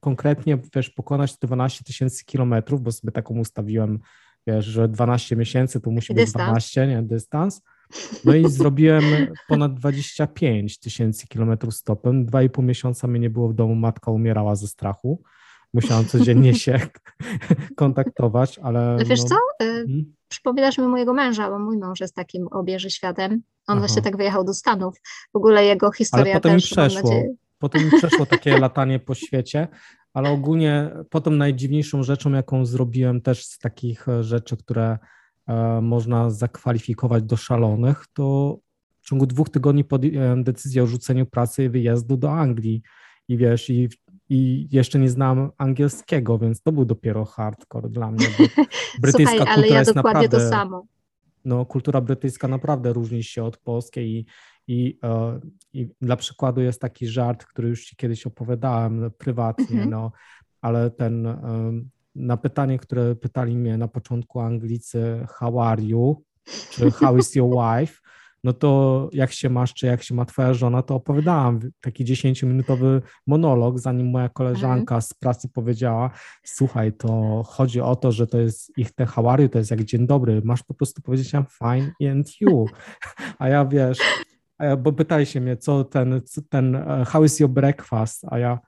konkretnie pokonać 12 000 kilometrów, bo sobie taką ustawiłem, że 12 miesięcy to musi być 12, nie, dystans. No i zrobiłem ponad 25 000 kilometrów stopem. 2,5 miesiąca mnie nie było w domu, matka umierała ze strachu. Musiałam codziennie się kontaktować, ale... Wiesz co? przypominasz mi mojego męża, bo mój mąż jest takim obieży światem. On właśnie tak wyjechał do Stanów. W ogóle jego historia ale potem też... Potem mi przeszło takie latanie po świecie, ale ogólnie potem najdziwniejszą rzeczą, jaką zrobiłem też z takich rzeczy, które można zakwalifikować do szalonych, to w ciągu 2 tygodni podjąłem decyzję o rzuceniu pracy i wyjazdu do Anglii. I wiesz, i jeszcze nie znam angielskiego, więc to był dopiero hardcore dla mnie. Brytyjska Słuchaj, ale ja dokładnie naprawdę, to samo. No, kultura brytyjska naprawdę różni się od polskiej i dla przykładu jest taki żart, który już ci kiedyś opowiadałem prywatnie, no, ale ten na pytanie, które pytali mnie na początku Anglicy, how are you, czy how is your wife, no to jak się masz, czy jak się ma twoja żona, to opowiadałam taki 10-minutowy monolog, zanim moja koleżanka z pracy powiedziała, słuchaj, to chodzi o to, że to jest ich te how are you, to jest jak dzień dobry, masz po prostu powiedzieć tam fine and you, a ja wiesz... Bo pytali się mnie, co ten how is your breakfast, a ja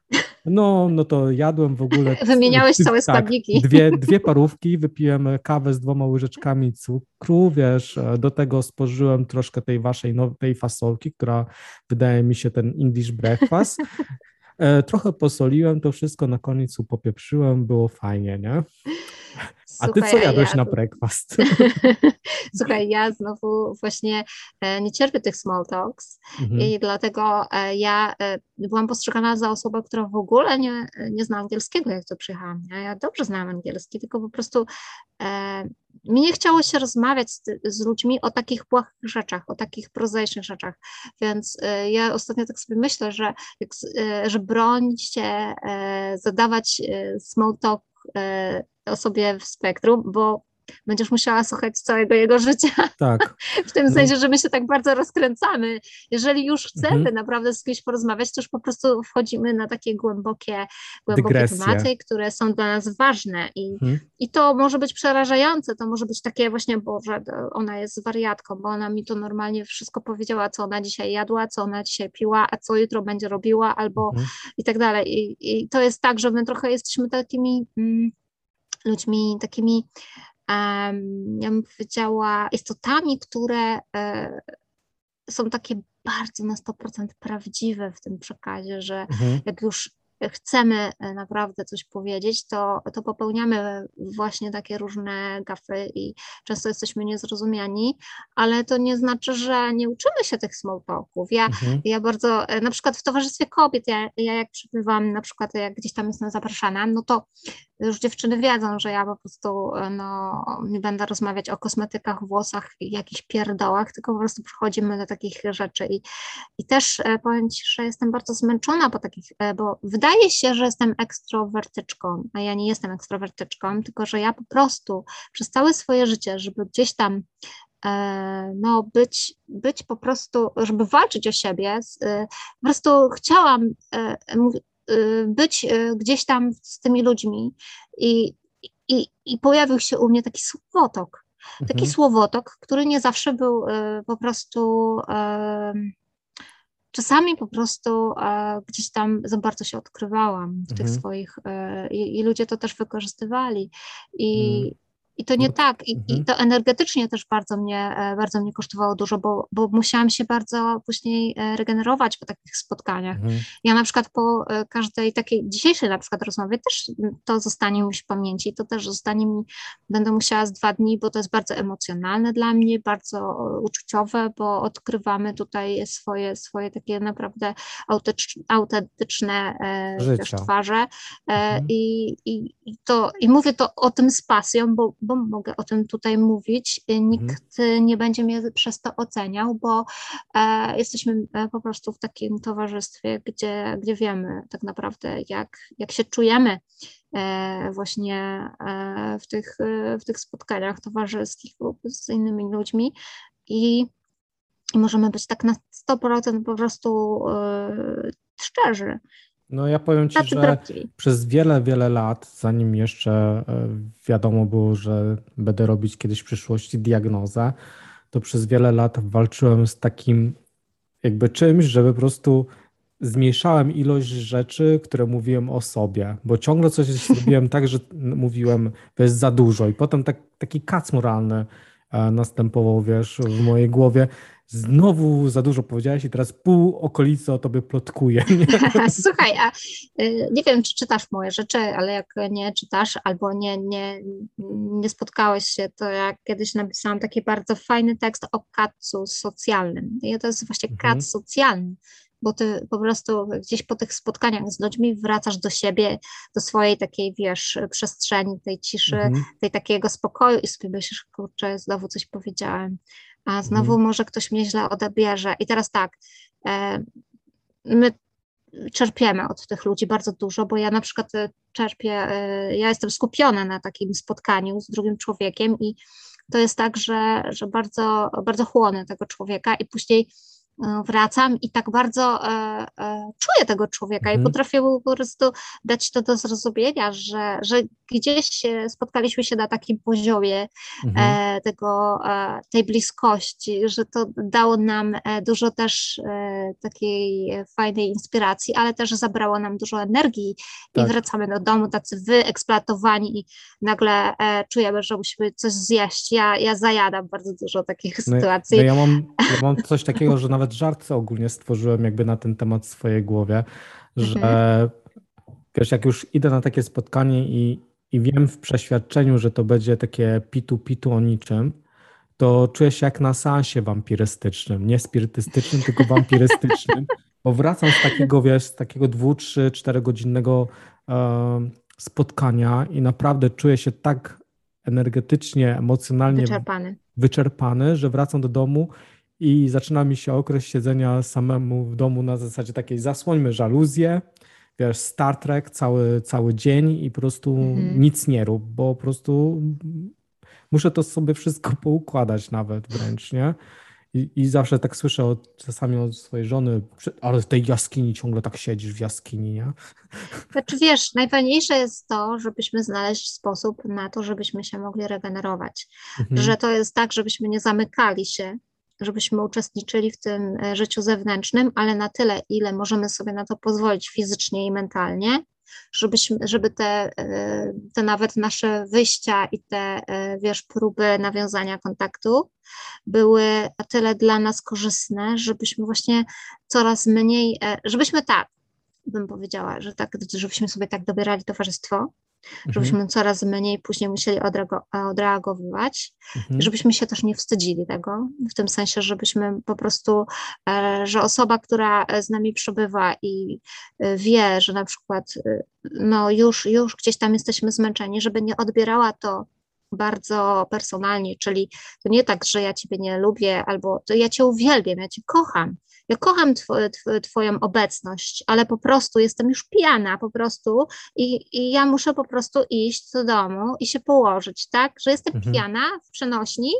no to jadłem w ogóle... Wymieniałeś całe składniki. Dwie parówki, wypiłem kawę z 2 łyżeczkami cukru, wiesz, do tego spożyłem troszkę tej waszej tej fasolki, która wydaje mi się ten English breakfast. Trochę posoliłem to wszystko, na koniec upopieprzyłem, było fajnie, nie? Słuchaj, a ty co jadłeś na breakfast? Słuchaj, ja znowu właśnie nie cierpię tych small talks i dlatego ja byłam postrzegana za osobę, która w ogóle nie zna angielskiego, jak tu przyjechałam. Ja dobrze znałam angielski, tylko po prostu mi nie chciało się rozmawiać z ludźmi o takich płachych rzeczach, o takich prozaicznych rzeczach, więc ja ostatnio tak sobie myślę, że broń się zadawać small talk osobie w spektrum, bo będziesz musiała słuchać całego jego życia. Tak. W tym sensie, że my się tak bardzo rozkręcamy. Jeżeli już chcemy naprawdę z kimś porozmawiać, to już po prostu wchodzimy na takie głębokie tematy, które są dla nas ważne. I to może być przerażające, to może być takie właśnie, Boże, ona jest wariatką, bo ona mi to normalnie wszystko powiedziała, co ona dzisiaj jadła, co ona dzisiaj piła, a co jutro będzie robiła, albo i tak dalej. I to jest tak, że my trochę jesteśmy takimi ludźmi, takimi ja bym powiedziała, istotami, które są takie bardzo na 100% prawdziwe w tym przekazie, że jak już chcemy naprawdę coś powiedzieć, to popełniamy właśnie takie różne gafy i często jesteśmy niezrozumiani, ale to nie znaczy, że nie uczymy się tych small talków. Ja bardzo, na przykład w towarzystwie kobiet, ja jak przybywam, na przykład jak gdzieś tam jestem zapraszana, no to już dziewczyny wiedzą, że ja po prostu nie będę rozmawiać o kosmetykach, włosach i jakichś pierdołach, tylko po prostu przechodzimy do takich rzeczy i też powiem Ci, że jestem bardzo zmęczona po takich, bo wydaje się, że jestem ekstrowertyczką, a ja nie jestem ekstrowertyczką, tylko że ja po prostu przez całe swoje życie, żeby gdzieś tam być po prostu, żeby walczyć o siebie, po prostu chciałam być gdzieś tam z tymi ludźmi i pojawił się u mnie taki słowotok, który nie zawsze był po prostu, czasami po prostu gdzieś tam za bardzo się odkrywałam w tych swoich i ludzie to też wykorzystywali i to nie tak i to energetycznie też bardzo mnie kosztowało dużo, bo musiałam się bardzo później regenerować po takich spotkaniach. Ja na przykład po każdej takiej dzisiejszej na przykład rozmowie też to zostanie mi w pamięci, to też zostanie mi, będę musiała z 2 dni, bo to jest bardzo emocjonalne dla mnie, bardzo uczuciowe, bo odkrywamy tutaj swoje takie naprawdę autentyczne twarze i mówię to o tym z pasją, bo mogę o tym tutaj mówić, nikt nie będzie mnie przez to oceniał, bo jesteśmy po prostu w takim towarzystwie, gdzie wiemy tak naprawdę, jak się czujemy właśnie w tych spotkaniach towarzyskich lub z innymi ludźmi i możemy być tak na 100% po prostu szczerzy. No ja powiem Ci, że przez wiele lat, zanim jeszcze wiadomo było, że będę robić kiedyś w przyszłości diagnozę, to przez wiele lat walczyłem z takim jakby czymś, że po prostu zmniejszałem ilość rzeczy, które mówiłem o sobie, bo ciągle coś zrobiłem tak, że mówiłem, to jest za dużo i potem taki kac moralny następował, wiesz, w mojej głowie. Znowu za dużo powiedziałeś i teraz pół okolicy o tobie plotkuje. Nie? Słuchaj, a nie wiem, czy czytasz moje rzeczy, ale jak nie czytasz albo nie spotkałeś się, to ja kiedyś napisałam taki bardzo fajny tekst o kacu socjalnym. I to jest właśnie kac socjalny, bo ty po prostu gdzieś po tych spotkaniach z ludźmi wracasz do siebie, do swojej takiej, wiesz, przestrzeni, tej ciszy, tej takiego spokoju i sobie myślisz, kurczę, znowu coś powiedziałem. A znowu może ktoś mnie źle odebierze. I teraz tak, my czerpiemy od tych ludzi bardzo dużo, bo ja na przykład czerpię, ja jestem skupiona na takim spotkaniu z drugim człowiekiem i to jest tak, że bardzo, bardzo chłonę tego człowieka i później wracam i tak bardzo czuję tego człowieka i potrafię po prostu dać to do zrozumienia, że gdzieś spotkaliśmy się na takim poziomie tej bliskości, że to dało nam dużo też takiej fajnej inspiracji, ale też zabrało nam dużo energii i wracamy do domu tacy wyeksploatowani i nagle czujemy, że musimy coś zjeść. Ja zajadam bardzo dużo takich sytuacji. Ja mam coś takiego, że nawet żarty ogólnie stworzyłem jakby na ten temat w swojej głowie, że wiesz, jak już idę na takie spotkanie i wiem w przeświadczeniu, że to będzie takie pitu o niczym, to czuję się jak na seansie wampirystycznym, nie spirytystycznym, tylko wampirystycznym, bo wracam z takiego, wiesz, z takiego 2-4 godzinnego spotkania i naprawdę czuję się tak energetycznie, emocjonalnie wyczerpany, że wracam do domu i zaczyna mi się okres siedzenia samemu w domu na zasadzie takiej zasłońmy żaluzję, wiesz, Star Trek cały dzień i po prostu nic nie rób, bo po prostu muszę to sobie wszystko poukładać nawet wręcz, nie? I zawsze tak słyszę czasami od swojej żony, ale w tej jaskini ciągle tak siedzisz w jaskini, nie? Znaczy wiesz, najfajniejsze jest to, żebyśmy znaleźli sposób na to, żebyśmy się mogli regenerować. Że to jest tak, żebyśmy nie zamykali się, żebyśmy uczestniczyli w tym życiu zewnętrznym, ale na tyle, ile możemy sobie na to pozwolić fizycznie i mentalnie, żeby te nawet nasze wyjścia i te, wiesz, próby nawiązania kontaktu były na tyle dla nas korzystne, żebyśmy właśnie coraz mniej, żebyśmy tak, bym powiedziała, że tak, żebyśmy sobie tak dobierali towarzystwo, żebyśmy coraz mniej później musieli odreagowywać, żebyśmy się też nie wstydzili tego, w tym sensie, żebyśmy po prostu, że osoba, która z nami przebywa i wie, że na przykład no już gdzieś tam jesteśmy zmęczeni, żeby nie odbierała to bardzo personalnie, czyli to nie tak, że ja ciebie nie lubię, albo to ja cię uwielbiam, ja cię kocham. Ja kocham twoją obecność, ale po prostu jestem już pijana po prostu i ja muszę po prostu iść do domu i się położyć, tak? Że jestem pijana w przenośni,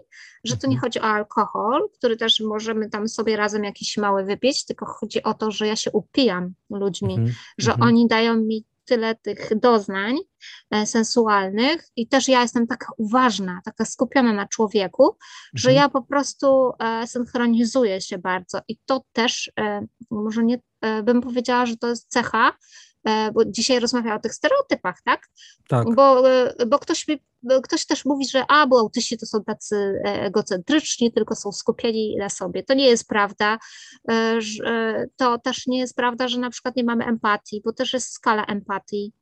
że to nie chodzi o alkohol, który też możemy tam sobie razem jakiś mały wypić, tylko chodzi o to, że ja się upijam ludźmi, że oni dają mi tyle tych doznań sensualnych i też ja jestem taka uważna, taka skupiona na człowieku, że ja po prostu synchronizuję się bardzo i to też, może nie bym powiedziała, że to jest cecha, bo dzisiaj rozmawiałam o tych stereotypach, tak? Tak. Bo ktoś też mówi, że bo autyści to są tacy egocentryczni, tylko są skupieni na sobie. To nie jest prawda. To też nie jest prawda, że na przykład nie mamy empatii, bo też jest skala empatii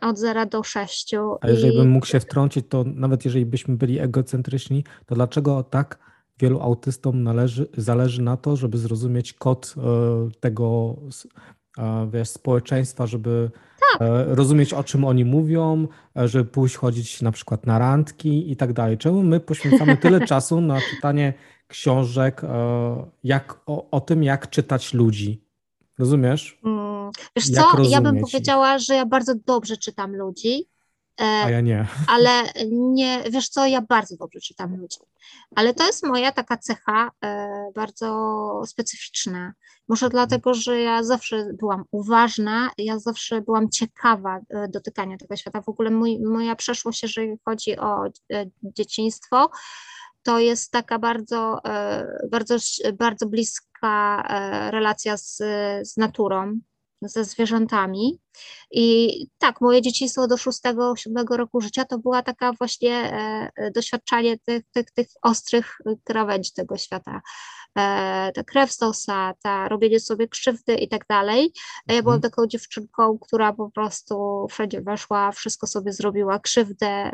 od 0 do 6. A jeżeli bym mógł się wtrącić, to nawet jeżeli byśmy byli egocentryczni, to dlaczego tak wielu autystom zależy na to, żeby zrozumieć kod tego, wiesz, społeczeństwa, żeby rozumieć, o czym oni mówią, żeby pójść chodzić na przykład na randki i tak dalej. Czemu my poświęcamy tyle czasu na czytanie książek o tym, jak czytać ludzi? Rozumiesz? Wiesz co, ja bym powiedziała, że ja bardzo dobrze czytam ludzi. A ja nie. Ale nie, wiesz co, ja bardzo dobrze czytam ludzi. Ale to jest moja taka cecha bardzo specyficzna. Może dlatego, że ja zawsze byłam uważna, ja zawsze byłam ciekawa dotykania tego świata. W ogóle moja przeszłość, jeżeli chodzi o dzieciństwo, to jest taka bardzo bliska relacja z naturą, ze zwierzętami. I tak, moje dzieciństwo do 6-7 roku życia to była taka właśnie doświadczanie tych ostrych krawędzi tego świata. Ta krew z nosa, ta robienie sobie krzywdy i tak dalej. Ja byłam taką dziewczynką, która po prostu wszędzie weszła, wszystko sobie zrobiła krzywdę.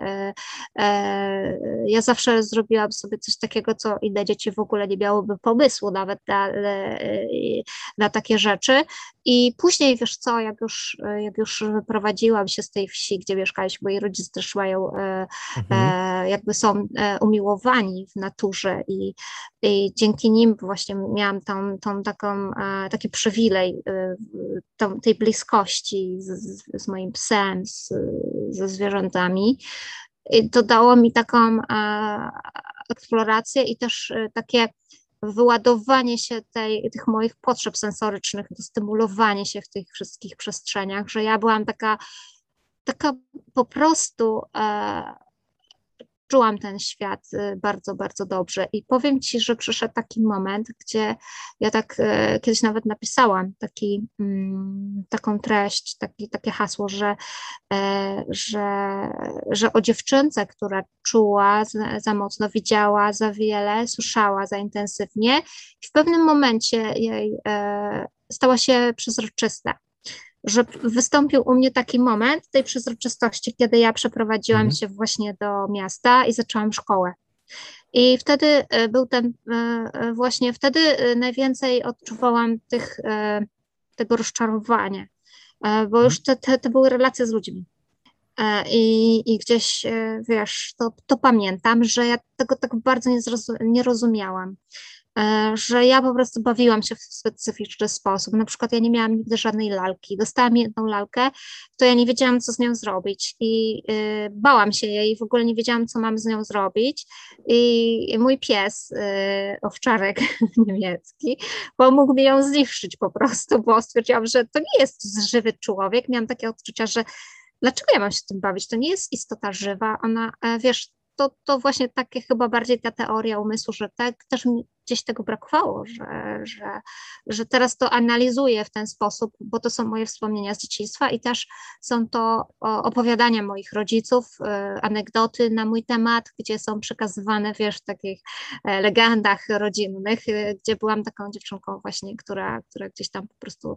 Ja zawsze zrobiłam sobie coś takiego, co inne dzieci w ogóle nie miałyby pomysłu nawet na takie rzeczy. I później, wiesz co, jak już wyprowadziłam się z tej wsi, gdzie mieszkaliśmy, moi rodzice też mają, jakby są umiłowani w naturze i dzięki nim właśnie miałam taki przywilej tej bliskości z moim psem, ze zwierzętami. I to dało mi taką eksplorację i też takie wyładowanie się tych moich potrzeb sensorycznych, dostymulowanie się w tych wszystkich przestrzeniach, że ja byłam taka po prostu czułam ten świat bardzo, bardzo dobrze. I powiem Ci, że przyszedł taki moment, gdzie ja tak kiedyś nawet napisałam taką treść, takie hasło, że o dziewczynce, która czuła za mocno, widziała za wiele, słyszała za intensywnie i w pewnym momencie jej stała się przezroczysta. Że wystąpił u mnie taki moment tej przezroczystości, kiedy ja przeprowadziłam się właśnie do miasta i zaczęłam szkołę. I wtedy był wtedy najwięcej odczuwałam tego rozczarowania, bo już te były relacje z ludźmi. I gdzieś, wiesz, to pamiętam, że ja tego tak bardzo nie rozumiałam. Że ja po prostu bawiłam się w specyficzny sposób. Na przykład ja nie miałam nigdy żadnej lalki. Dostałam jedną lalkę, to ja nie wiedziałam, co z nią zrobić i bałam się jej, w ogóle nie wiedziałam, co mam z nią zrobić. I mój pies, owczarek niemiecki, pomógł mi ją zniszczyć po prostu, bo stwierdziłam, że to nie jest żywy człowiek. Miałam takie odczucia, że dlaczego ja mam się tym bawić? To nie jest istota żywa. Ona, wiesz, to właśnie takie chyba bardziej ta teoria umysłu, że tak też mi gdzieś tego brakowało, że teraz to analizuję w ten sposób, bo to są moje wspomnienia z dzieciństwa i też są to opowiadania moich rodziców, anegdoty na mój temat, gdzie są przekazywane, wiesz, w takich legendach rodzinnych, gdzie byłam taką dziewczynką właśnie, która gdzieś tam po prostu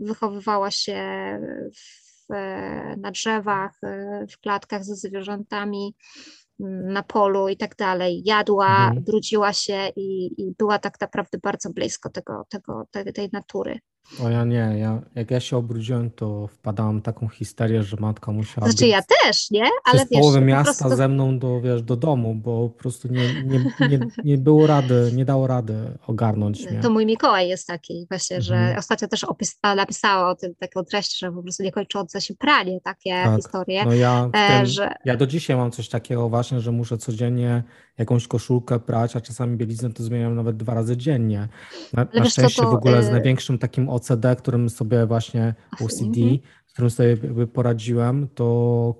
wychowywała się na drzewach, w klatkach ze zwierzętami, na polu i tak dalej. Jadła, brudziła się i była tak naprawdę bardzo blisko tej natury. O ja nie, jak ja się obrudziłem, to wpadałam w taką histerię, że matka musiała być ja też, nie? Ale wiesz, połowę miasta prostu ze mną do domu, bo po prostu nie było rady, nie dało rady ogarnąć mnie. To mój Mikołaj jest taki właśnie, że ostatnio też napisała o tym taką treść, że po prostu niekończące się pranie takie historie. No ja do dzisiaj mam coś takiego właśnie, że muszę codziennie jakąś koszulkę prać, a czasami bieliznę to zmieniam nawet 2 razy dziennie. Na szczęście w ogóle z największym takim OCD, którym sobie właśnie OCD, z którym sobie poradziłem, to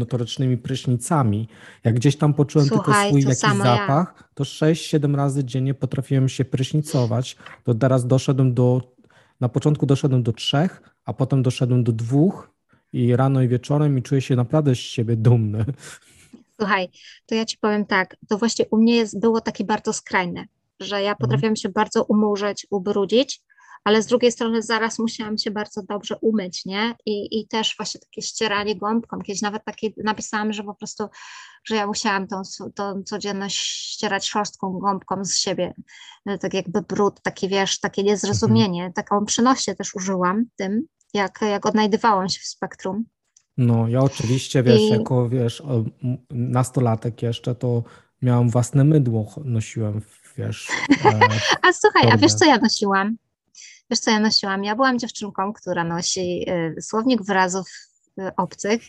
notorycznymi prysznicami. Jak gdzieś tam poczułem tylko swój jakiś zapach, to 6-7 razy dziennie potrafiłem się prysznicować. To teraz na początku doszedłem do 3, a potem doszedłem do 2 i rano i wieczorem i czuję się naprawdę z siebie dumny. Słuchaj, to ja ci powiem tak, to właśnie u mnie było takie bardzo skrajne, że ja potrafiłam się bardzo umurzyć, ubrudzić, ale z drugiej strony zaraz musiałam się bardzo dobrze umyć, nie? I też właśnie takie ścieranie gąbką, kiedyś nawet takie napisałam, że po prostu, że ja musiałam tą codzienność ścierać szorstką gąbką z siebie, tak jakby brud, taki wiesz, takie niezrozumienie, taką przynośnię też użyłam tym, jak odnajdywałam się w spektrum. No ja oczywiście, wiesz, jako wiesz, nastolatek jeszcze, to miałam własne mydło, nosiłem, wiesz. A słuchaj, a wiesz, co ja nosiłam? Ja byłam dziewczynką, która nosi słownik wyrazów obcych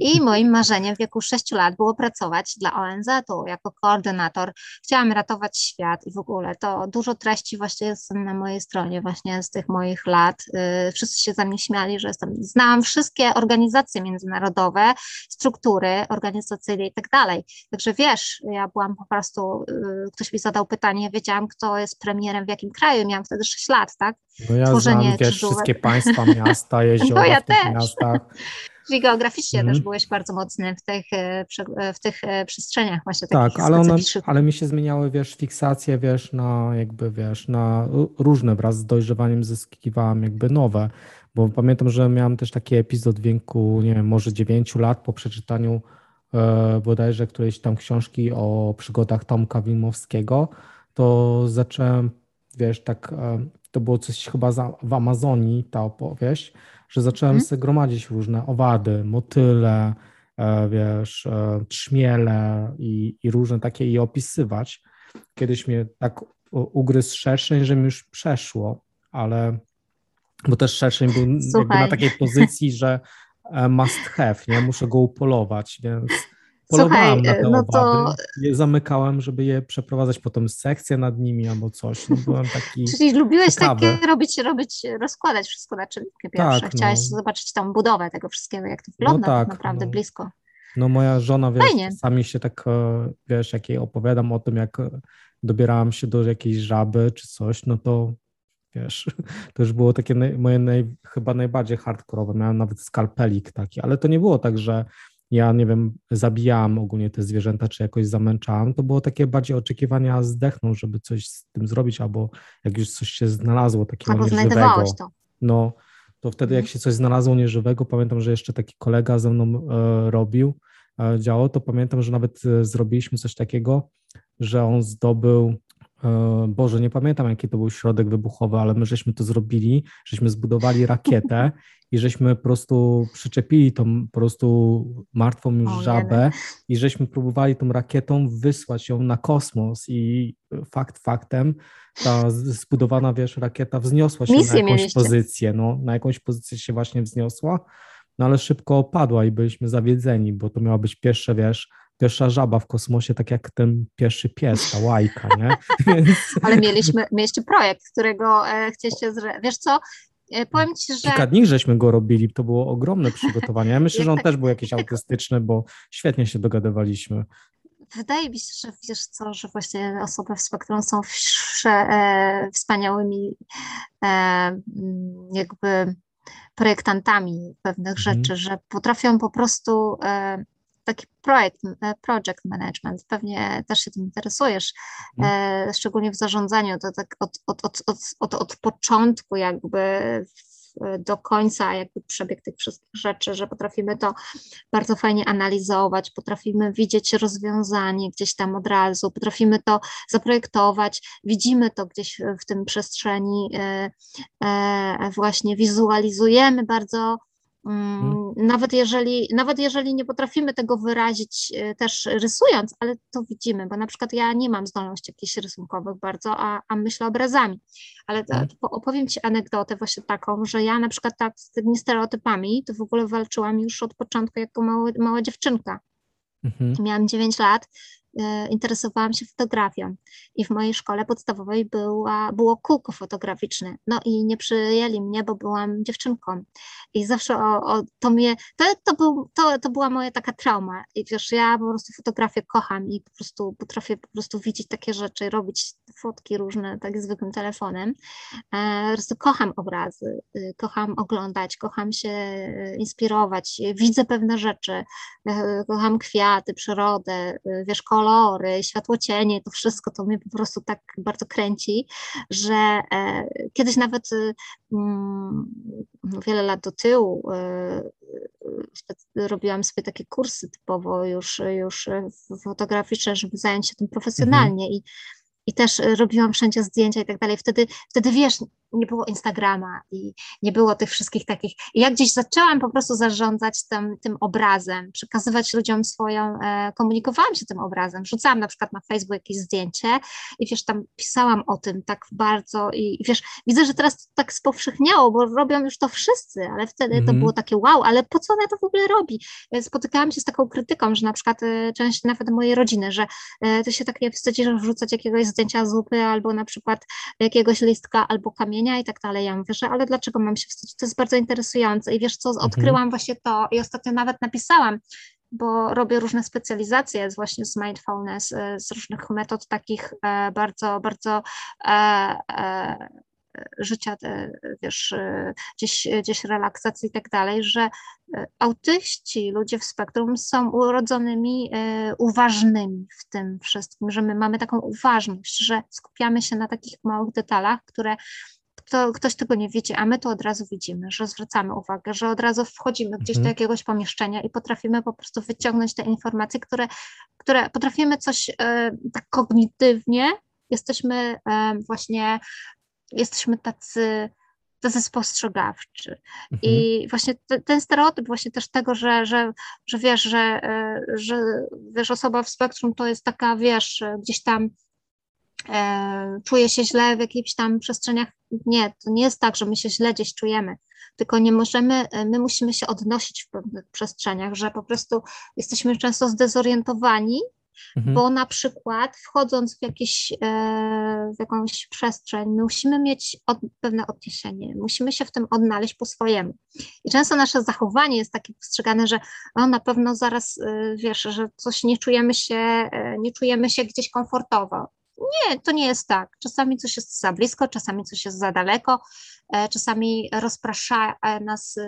i moim marzeniem w wieku 6 lat było pracować dla ONZ-u jako koordynator. Chciałam ratować świat i w ogóle to dużo treści właśnie jest na mojej stronie właśnie z tych moich lat. Wszyscy się ze mnie śmiali, że jestem, znałam wszystkie organizacje międzynarodowe, struktury organizacyjne i tak dalej. Także wiesz, ja byłam po prostu, ktoś mi zadał pytanie, wiedziałam, kto jest premierem w jakim kraju, miałam wtedy 6 lat, tak? No ja znam, wiesz, wszystkie państwa, miasta, jeziora, no ja w tych też. Miastach. Czyli geograficznie też byłeś bardzo mocny w tych przestrzeniach właśnie takich tak, ale mi się zmieniały, wiesz, fiksacje, wiesz, na jakby, wiesz, na różne, wraz z dojrzewaniem zyskiwałam jakby nowe, bo pamiętam, że miałam też taki epizod w wieku, nie wiem, może 9 lat po przeczytaniu bodajże którejś tam książki o przygodach Tomka Wilmowskiego, to zacząłem, wiesz, tak, to było coś chyba w Amazonii, ta opowieść, że zacząłem sobie gromadzić różne owady, motyle, wiesz, trzmiele i różne takie i opisywać. Kiedyś mnie tak ugryzł szerszeń, że mi już przeszło, ale, bo też szerszeń był jakby na takiej pozycji, że must have, nie? Muszę go upolować, więc polowałem na te owady, je zamykałem, żeby je przeprowadzać, potem sekcję nad nimi albo coś. No, byłem taki czyli lubiłeś ciekawy. Takie robić, rozkładać wszystko na czynniki pierwsze. Tak, chciałeś zobaczyć tam budowę tego wszystkiego, jak to wygląda tak naprawdę blisko. No moja żona, wiesz, sami się tak, wiesz, jak jej opowiadam o tym, jak dobierałam się do jakiejś żaby czy coś, no to wiesz, to już było takie chyba najbardziej hardkorowe. Miałem nawet skalpelik taki, ale to nie było tak, że ja, nie wiem, zabijałam ogólnie te zwierzęta, czy jakoś zamęczałam, to było takie bardziej oczekiwania zdechną, żeby coś z tym zrobić, albo jak już coś się znalazło takiego nieżywego. No, to wtedy jak się coś znalazło nieżywego, pamiętam, że jeszcze taki kolega ze mną działo, to pamiętam, że nawet zrobiliśmy coś takiego, że on zdobył, Boże, nie pamiętam, jaki to był środek wybuchowy, ale my żeśmy to zrobili, żeśmy zbudowali rakietę i żeśmy po prostu przyczepili tą po prostu martwą już żabę i żeśmy próbowali tą rakietą wysłać ją na kosmos i faktem ta zbudowana, wiesz, rakieta wzniosła się na jakąś pozycję się właśnie wzniosła, no ale szybko opadła i byliśmy zawiedzeni, bo to miała być pierwsza żaba w kosmosie, tak jak ten pierwszy pies, ta Łajka, nie? Ale mieliście projekt, którego chcieliście wiesz co, powiem ci, że... Kilka dni żeśmy go robili, to było ogromne przygotowanie. Ja myślę, że on też był jakiś autystyczny, bo świetnie się dogadywaliśmy. Wydaje mi się, że wiesz co, że właśnie osoby w spektrum są wspaniałymi jakby projektantami pewnych rzeczy, że potrafią po prostu... taki project management, pewnie też się tym interesujesz, szczególnie w zarządzaniu, to tak od początku jakby do końca jakby przebieg tych wszystkich rzeczy, że potrafimy to bardzo fajnie analizować, potrafimy widzieć rozwiązanie gdzieś tam od razu, potrafimy to zaprojektować, widzimy to gdzieś w tym przestrzeni, właśnie wizualizujemy bardzo. Nawet jeżeli nie potrafimy tego wyrazić też rysując, ale to widzimy, bo na przykład ja nie mam zdolności jakichś rysunkowych bardzo, a myślę obrazami, ale to opowiem Ci anegdotę właśnie taką, że ja na przykład tak z tymi stereotypami to w ogóle walczyłam już od początku jako mała dziewczynka. Miałam 9 lat, interesowałam się fotografią i w mojej szkole podstawowej było kółko fotograficzne, no i nie przyjęli mnie, bo byłam dziewczynką i zawsze to była moja taka trauma i wiesz, ja po prostu fotografię kocham i po prostu potrafię po prostu widzieć takie rzeczy, robić fotki różne tak zwykłym telefonem, po prostu kocham obrazy, kocham oglądać, kocham się inspirować, widzę pewne rzeczy, kocham kwiaty, przyrodę, wiesz, kolory, światło, cienie, to wszystko to mnie po prostu tak bardzo kręci, że kiedyś nawet wiele lat do tyłu robiłam sobie takie kursy typowo już fotograficzne, żeby zająć się tym profesjonalnie i też robiłam wszędzie zdjęcia i tak dalej. Wtedy wiesz, nie było Instagrama i nie było tych wszystkich takich. I ja gdzieś zaczęłam po prostu zarządzać tym obrazem, przekazywać ludziom swoją, komunikowałam się tym obrazem, rzucałam na przykład na Facebook jakieś zdjęcie i wiesz, tam pisałam o tym tak bardzo i wiesz, widzę, że teraz to tak spowszechniało, bo robią już to wszyscy, ale wtedy to było takie wow, ale po co ona to w ogóle robi? Spotykałam się z taką krytyką, że na przykład część nawet mojej rodziny, że ty się tak nie wstydzisz wrzucać jakiegoś zdjęcia zupy albo na przykład jakiegoś listka albo kamienia i tak dalej. Ja mówię, że ale dlaczego mam się wstydzić? To jest bardzo interesujące i wiesz co, odkryłam właśnie to i ostatnio nawet napisałam, bo robię różne specjalizacje właśnie z mindfulness, z różnych metod takich bardzo, bardzo życia, wiesz, gdzieś relaksacji i tak dalej, że autyści, ludzie w spektrum są urodzonymi uważnymi w tym wszystkim, że my mamy taką uważność, że skupiamy się na takich małych detalach, które ktoś tego nie widzi, a my to od razu widzimy, że zwracamy uwagę, że od razu wchodzimy gdzieś do jakiegoś pomieszczenia i potrafimy po prostu wyciągnąć te informacje, które potrafimy coś tak kognitywnie, jesteśmy tacy spostrzegawczy. I właśnie ten stereotyp właśnie też tego, że wiesz, że wiesz, osoba w spektrum to jest taka, wiesz, gdzieś tam czuje się źle w jakichś tam przestrzeniach. Nie, to nie jest tak, że my się źle gdzieś czujemy, tylko my musimy się odnosić w pewnych przestrzeniach, że po prostu jesteśmy często zdezorientowani, bo na przykład wchodząc w jakąś przestrzeń, my musimy mieć pewne odniesienie, musimy się w tym odnaleźć po swojemu. I często nasze zachowanie jest takie postrzegane, że na pewno zaraz, wiesz, że coś nie czujemy się gdzieś komfortowo. Nie, to nie jest tak. Czasami coś jest za blisko, czasami coś jest za daleko, czasami rozprasza nas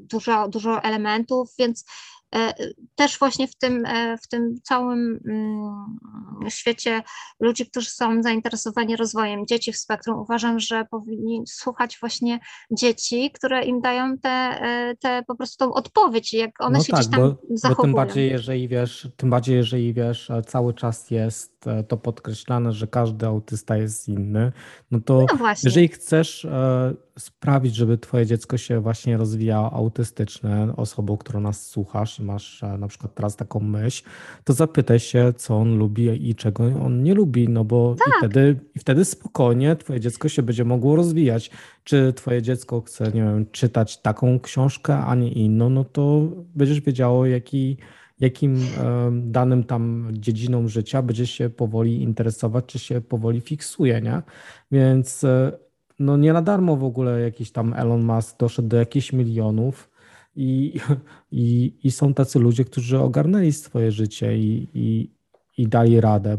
dużo, dużo elementów, więc też właśnie w tym całym świecie ludzi, którzy są zainteresowani rozwojem dzieci w spektrum, uważam, że powinni słuchać właśnie dzieci, które im dają te po prostu tą odpowiedź, jak one się tak, gdzieś tam zachowują. Bo tym bardziej jeżeli wiesz, cały czas jest to podkreślane, że każdy autysta jest inny, no to jeżeli chcesz sprawić, żeby twoje dziecko się właśnie rozwijało autystyczne, osobą, którą nas słuchasz i masz na przykład teraz taką myśl, to zapytaj się, co on lubi i czego on nie lubi, no bo tak. I wtedy spokojnie twoje dziecko się będzie mogło rozwijać. Czy twoje dziecko chce, nie wiem, czytać taką książkę, a nie inną, no to będziesz wiedziało, jakim danym tam dziedziną życia będzie się powoli interesować, czy się powoli fiksuje, nie? Więc no nie na darmo w ogóle jakiś tam Elon Musk doszedł do jakichś milionów i są tacy ludzie, którzy ogarnęli swoje życie i dali radę,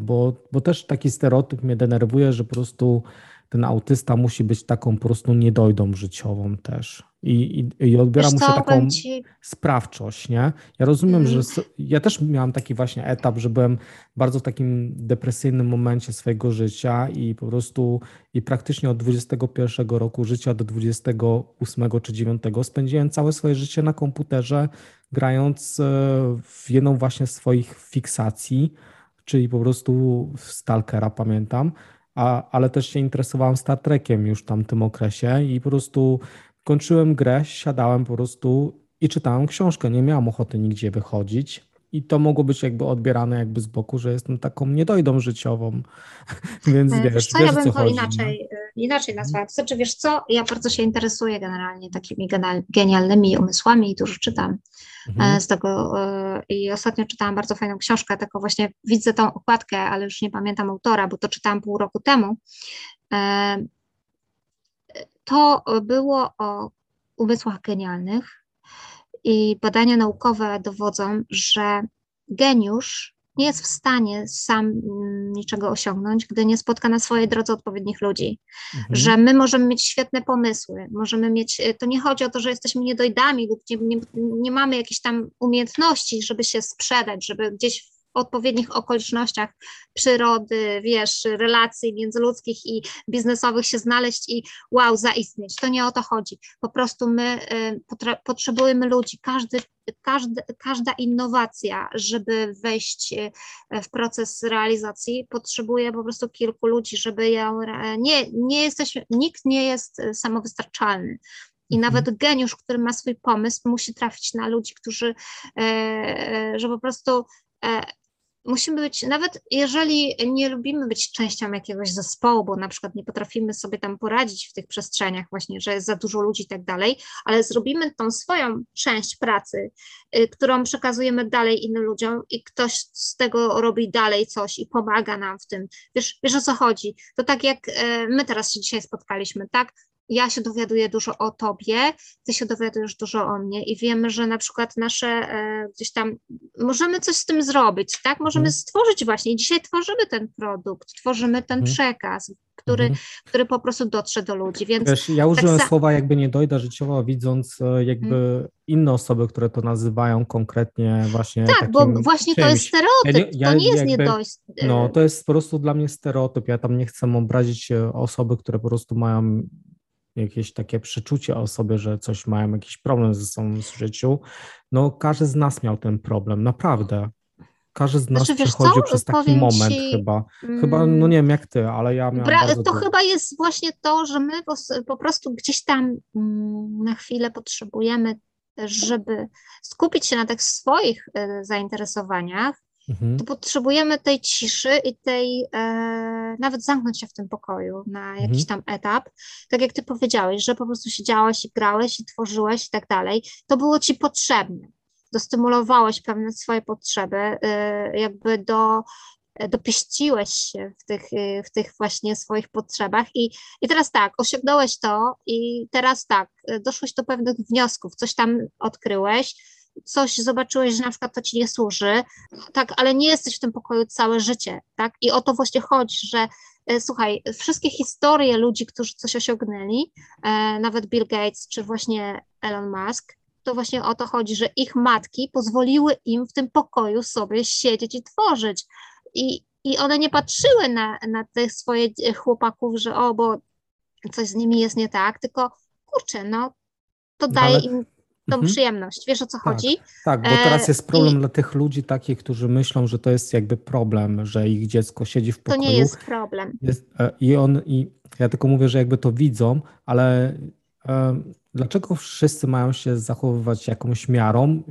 bo też taki stereotyp mnie denerwuje, że po prostu ten autysta musi być taką po prostu niedojdą życiową też i odbiera mu się taką sprawczość, nie? Ja rozumiem, że ja też miałam taki właśnie etap, że byłem bardzo w takim depresyjnym momencie swojego życia i po prostu i praktycznie od 21 roku życia do 28 czy 9 spędziłem całe swoje życie na komputerze, grając w jedną właśnie z swoich fiksacji, czyli po prostu Stalkera, pamiętam, ale też się interesowałem Star Trekiem już w tamtym okresie i po prostu kończyłem grę, siadałem po prostu i czytałem książkę, nie miałem ochoty nigdzie wychodzić i to mogło być jakby odbierane jakby z boku, że jestem taką niedojdą życiową, więc wiesz, ja bym to inaczej nazwała. To znaczy, wiesz co, ja bardzo się interesuję generalnie takimi genialnymi umysłami i dużo czytam z tego i ostatnio czytałam bardzo fajną książkę, taką właśnie widzę tą okładkę, ale już nie pamiętam autora, bo to czytałam pół roku temu. To było o umysłach genialnych i badania naukowe dowodzą, że geniusz nie jest w stanie sam niczego osiągnąć, gdy nie spotka na swojej drodze odpowiednich ludzi, że my możemy mieć świetne pomysły, możemy mieć, to nie chodzi o to, że jesteśmy niedojdami lub nie mamy jakichś tam umiejętności, żeby się sprzedać, żeby gdzieś odpowiednich okolicznościach przyrody, wiesz, relacji międzyludzkich i biznesowych się znaleźć i wow, zaistnieć. To nie o to chodzi. Po prostu my potrzebujemy ludzi. Każda innowacja, żeby wejść w proces realizacji, potrzebuje po prostu kilku ludzi, żeby ją... Nikt nie jest samowystarczalny. I nawet geniusz, który ma swój pomysł, musi trafić na ludzi, którzy, że po prostu... Musimy być, nawet jeżeli nie lubimy być częścią jakiegoś zespołu, bo na przykład nie potrafimy sobie tam poradzić w tych przestrzeniach właśnie, że jest za dużo ludzi i tak dalej, ale zrobimy tą swoją część pracy, którą przekazujemy dalej innym ludziom i ktoś z tego robi dalej coś i pomaga nam w tym. Wiesz o co chodzi? To tak jak my teraz się dzisiaj spotkaliśmy, tak? Ja się dowiaduję dużo o tobie, ty się dowiadujesz dużo o mnie i wiemy, że na przykład nasze gdzieś tam możemy coś z tym zrobić, tak? Możemy stworzyć właśnie, dzisiaj tworzymy ten produkt, tworzymy ten przekaz, który po prostu dotrze do ludzi, więc... Wiesz, ja użyłem słowa jakby niedojda życiowa, widząc jakby inne osoby, które to nazywają konkretnie właśnie... Tak, bo właśnie czymś. To jest stereotyp, to nie jest niedojść. No, to jest po prostu dla mnie stereotyp, ja tam nie chcę obrazić osoby, które po prostu mają... jakieś takie przeczucie o sobie, że coś mają, jakiś problem ze sobą w życiu. No każdy z nas miał ten problem, naprawdę. Każdy z nas przechodził przez taki moment chyba. Chyba, no nie wiem jak ty, ale ja miałam bardzo to dużo. Chyba jest właśnie to, że my po prostu gdzieś tam na chwilę potrzebujemy, żeby skupić się na tych swoich zainteresowaniach, to potrzebujemy tej ciszy i tej, nawet zamknąć się w tym pokoju na jakiś tam etap, tak jak ty powiedziałeś, że po prostu siedziałeś i grałeś i tworzyłeś i tak dalej, to było ci potrzebne, dostymulowałeś pewne swoje potrzeby, jakby dopieściłeś się w tych właśnie swoich potrzebach i teraz tak, osiągnąłeś to i teraz tak, doszłeś do pewnych wniosków, coś tam odkryłeś, coś zobaczyłeś, że na przykład to ci nie służy, tak, ale nie jesteś w tym pokoju całe życie, tak, i o to właśnie chodzi, że słuchaj, wszystkie historie ludzi, którzy coś osiągnęli, nawet Bill Gates czy właśnie Elon Musk, to właśnie o to chodzi, że ich matki pozwoliły im w tym pokoju sobie siedzieć i tworzyć i one nie patrzyły na tych swoich chłopaków, że o, bo coś z nimi jest nie tak, tylko kurczę, no to daje im tą przyjemność. Wiesz, o co chodzi? Tak, bo teraz jest problem dla tych ludzi takich, którzy myślą, że to jest jakby problem, że ich dziecko siedzi w pokoju. To nie jest problem. Ja tylko mówię, że jakby to widzą, ale dlaczego wszyscy mają się zachowywać jakąś miarą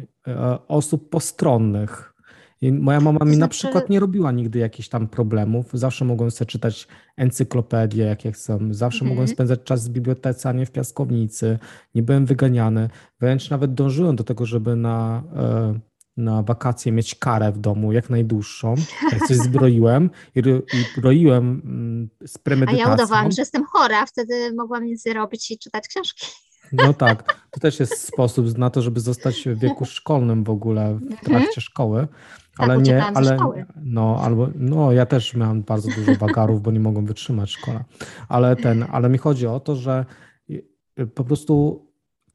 osób postronnych? I moja mama mi na przykład nie robiła nigdy jakichś tam problemów. Zawsze mogłem sobie czytać encyklopedię, jak ja chcę. Zawsze mogłem spędzać czas w bibliotece, a nie w piaskownicy. Nie byłem wyganiany. Wręcz nawet dążyłem do tego, żeby na wakacje mieć karę w domu, jak najdłuższą. Ja coś zbroiłem i broiłem z premedytacją. A ja udawałam, że jestem chora. Wtedy mogłam nic robić i czytać książki. No tak. To też jest sposób na to, żeby zostać w wieku szkolnym w ogóle, w trakcie szkoły. Ale tak, nie, ale ja też miałam bardzo dużo wagarów, bo nie mogłem wytrzymać szkoły. Ale mi chodzi o to, że po prostu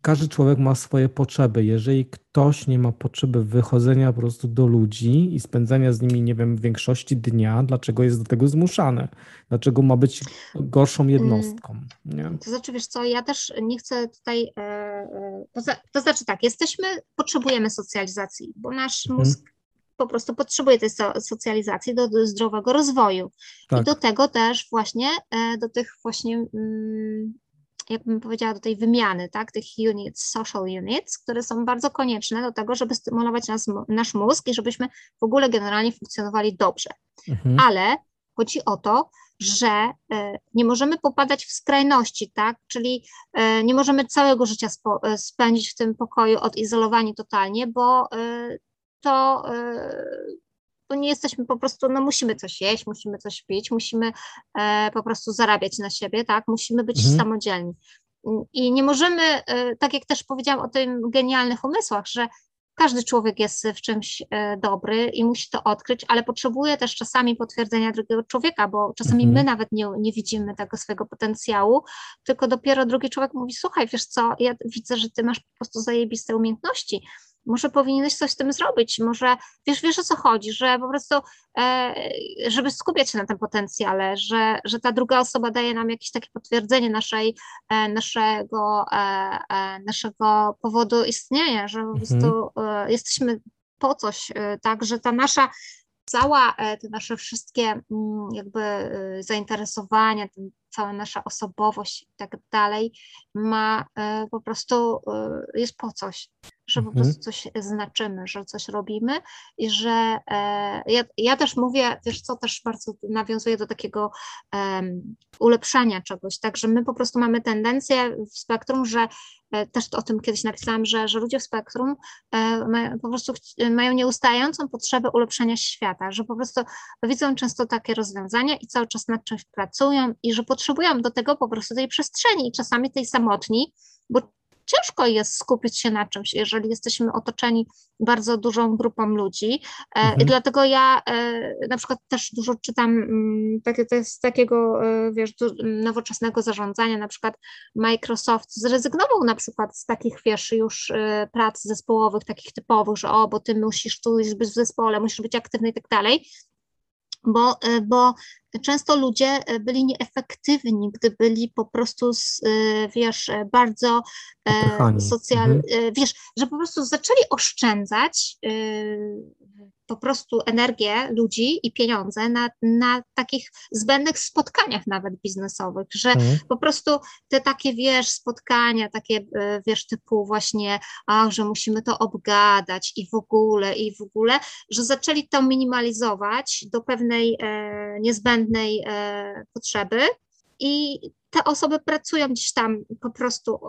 każdy człowiek ma swoje potrzeby. Jeżeli ktoś nie ma potrzeby wychodzenia po prostu do ludzi i spędzania z nimi, nie wiem, większości dnia, dlaczego jest do tego zmuszany? Dlaczego ma być gorszą jednostką? Nie? To znaczy, wiesz co, ja też nie chcę tutaj... To znaczy tak, potrzebujemy socjalizacji, bo nasz mózg po prostu potrzebuje tej socjalizacji do zdrowego rozwoju. Tak. I do tego też właśnie, jakbym powiedziała, do tej wymiany, tak, tych units, social units, które są bardzo konieczne do tego, żeby stymulować nasz mózg i żebyśmy w ogóle generalnie funkcjonowali dobrze. Ale chodzi o to, że nie możemy popadać w skrajności, tak, czyli nie możemy całego życia spędzić w tym pokoju odizolowani totalnie, bo to nie jesteśmy po prostu, no musimy coś jeść, musimy coś pić, musimy po prostu zarabiać na siebie, tak, musimy być samodzielni. I nie możemy, tak jak też powiedziałam o tym genialnych umysłach, że każdy człowiek jest w czymś dobry i musi to odkryć, ale potrzebuje też czasami potwierdzenia drugiego człowieka, bo czasami my nawet nie widzimy tego swojego potencjału, tylko dopiero drugi człowiek mówi, słuchaj, wiesz co, ja widzę, że ty masz po prostu zajebiste umiejętności, może powinieneś coś z tym zrobić, może wiesz o co chodzi, że po prostu, żeby skupiać się na tym potencjale, że ta druga osoba daje nam jakieś takie potwierdzenie naszego powodu istnienia, że po prostu jesteśmy po coś, tak, że ta nasza cała, te nasze wszystkie jakby zainteresowania, cała nasza osobowość i tak dalej ma po prostu, jest po coś, że po prostu coś znaczymy, że coś robimy i że ja też mówię, wiesz co, też bardzo nawiązuje do takiego ulepszania czegoś, tak, że my po prostu mamy tendencję w spektrum, że też o tym kiedyś napisałam, że ludzie w spektrum po prostu mają nieustającą potrzebę ulepszenia świata, że po prostu widzą często takie rozwiązania i cały czas nad czymś pracują i że potrzebują do tego po prostu tej przestrzeni i czasami tej samotni, bo ciężko jest skupić się na czymś, jeżeli jesteśmy otoczeni bardzo dużą grupą ludzi. I dlatego ja na przykład też dużo czytam z takiego wiesz, nowoczesnego zarządzania, na przykład Microsoft zrezygnował na przykład z takich wiesz, już prac zespołowych, takich typowych, że bo ty musisz tu być w zespole, musisz być aktywny i tak dalej. Bo często ludzie byli nieefektywni, gdy byli po prostu, wiesz, bardzo socjalni, wiesz, że po prostu zaczęli oszczędzać po prostu energię ludzi i pieniądze na takich zbędnych spotkaniach nawet biznesowych, że po prostu te takie, wiesz, spotkania, takie, wiesz, typu właśnie, że musimy to obgadać i w ogóle, że zaczęli to minimalizować do pewnej niezbędnej potrzeby i te osoby pracują gdzieś tam po prostu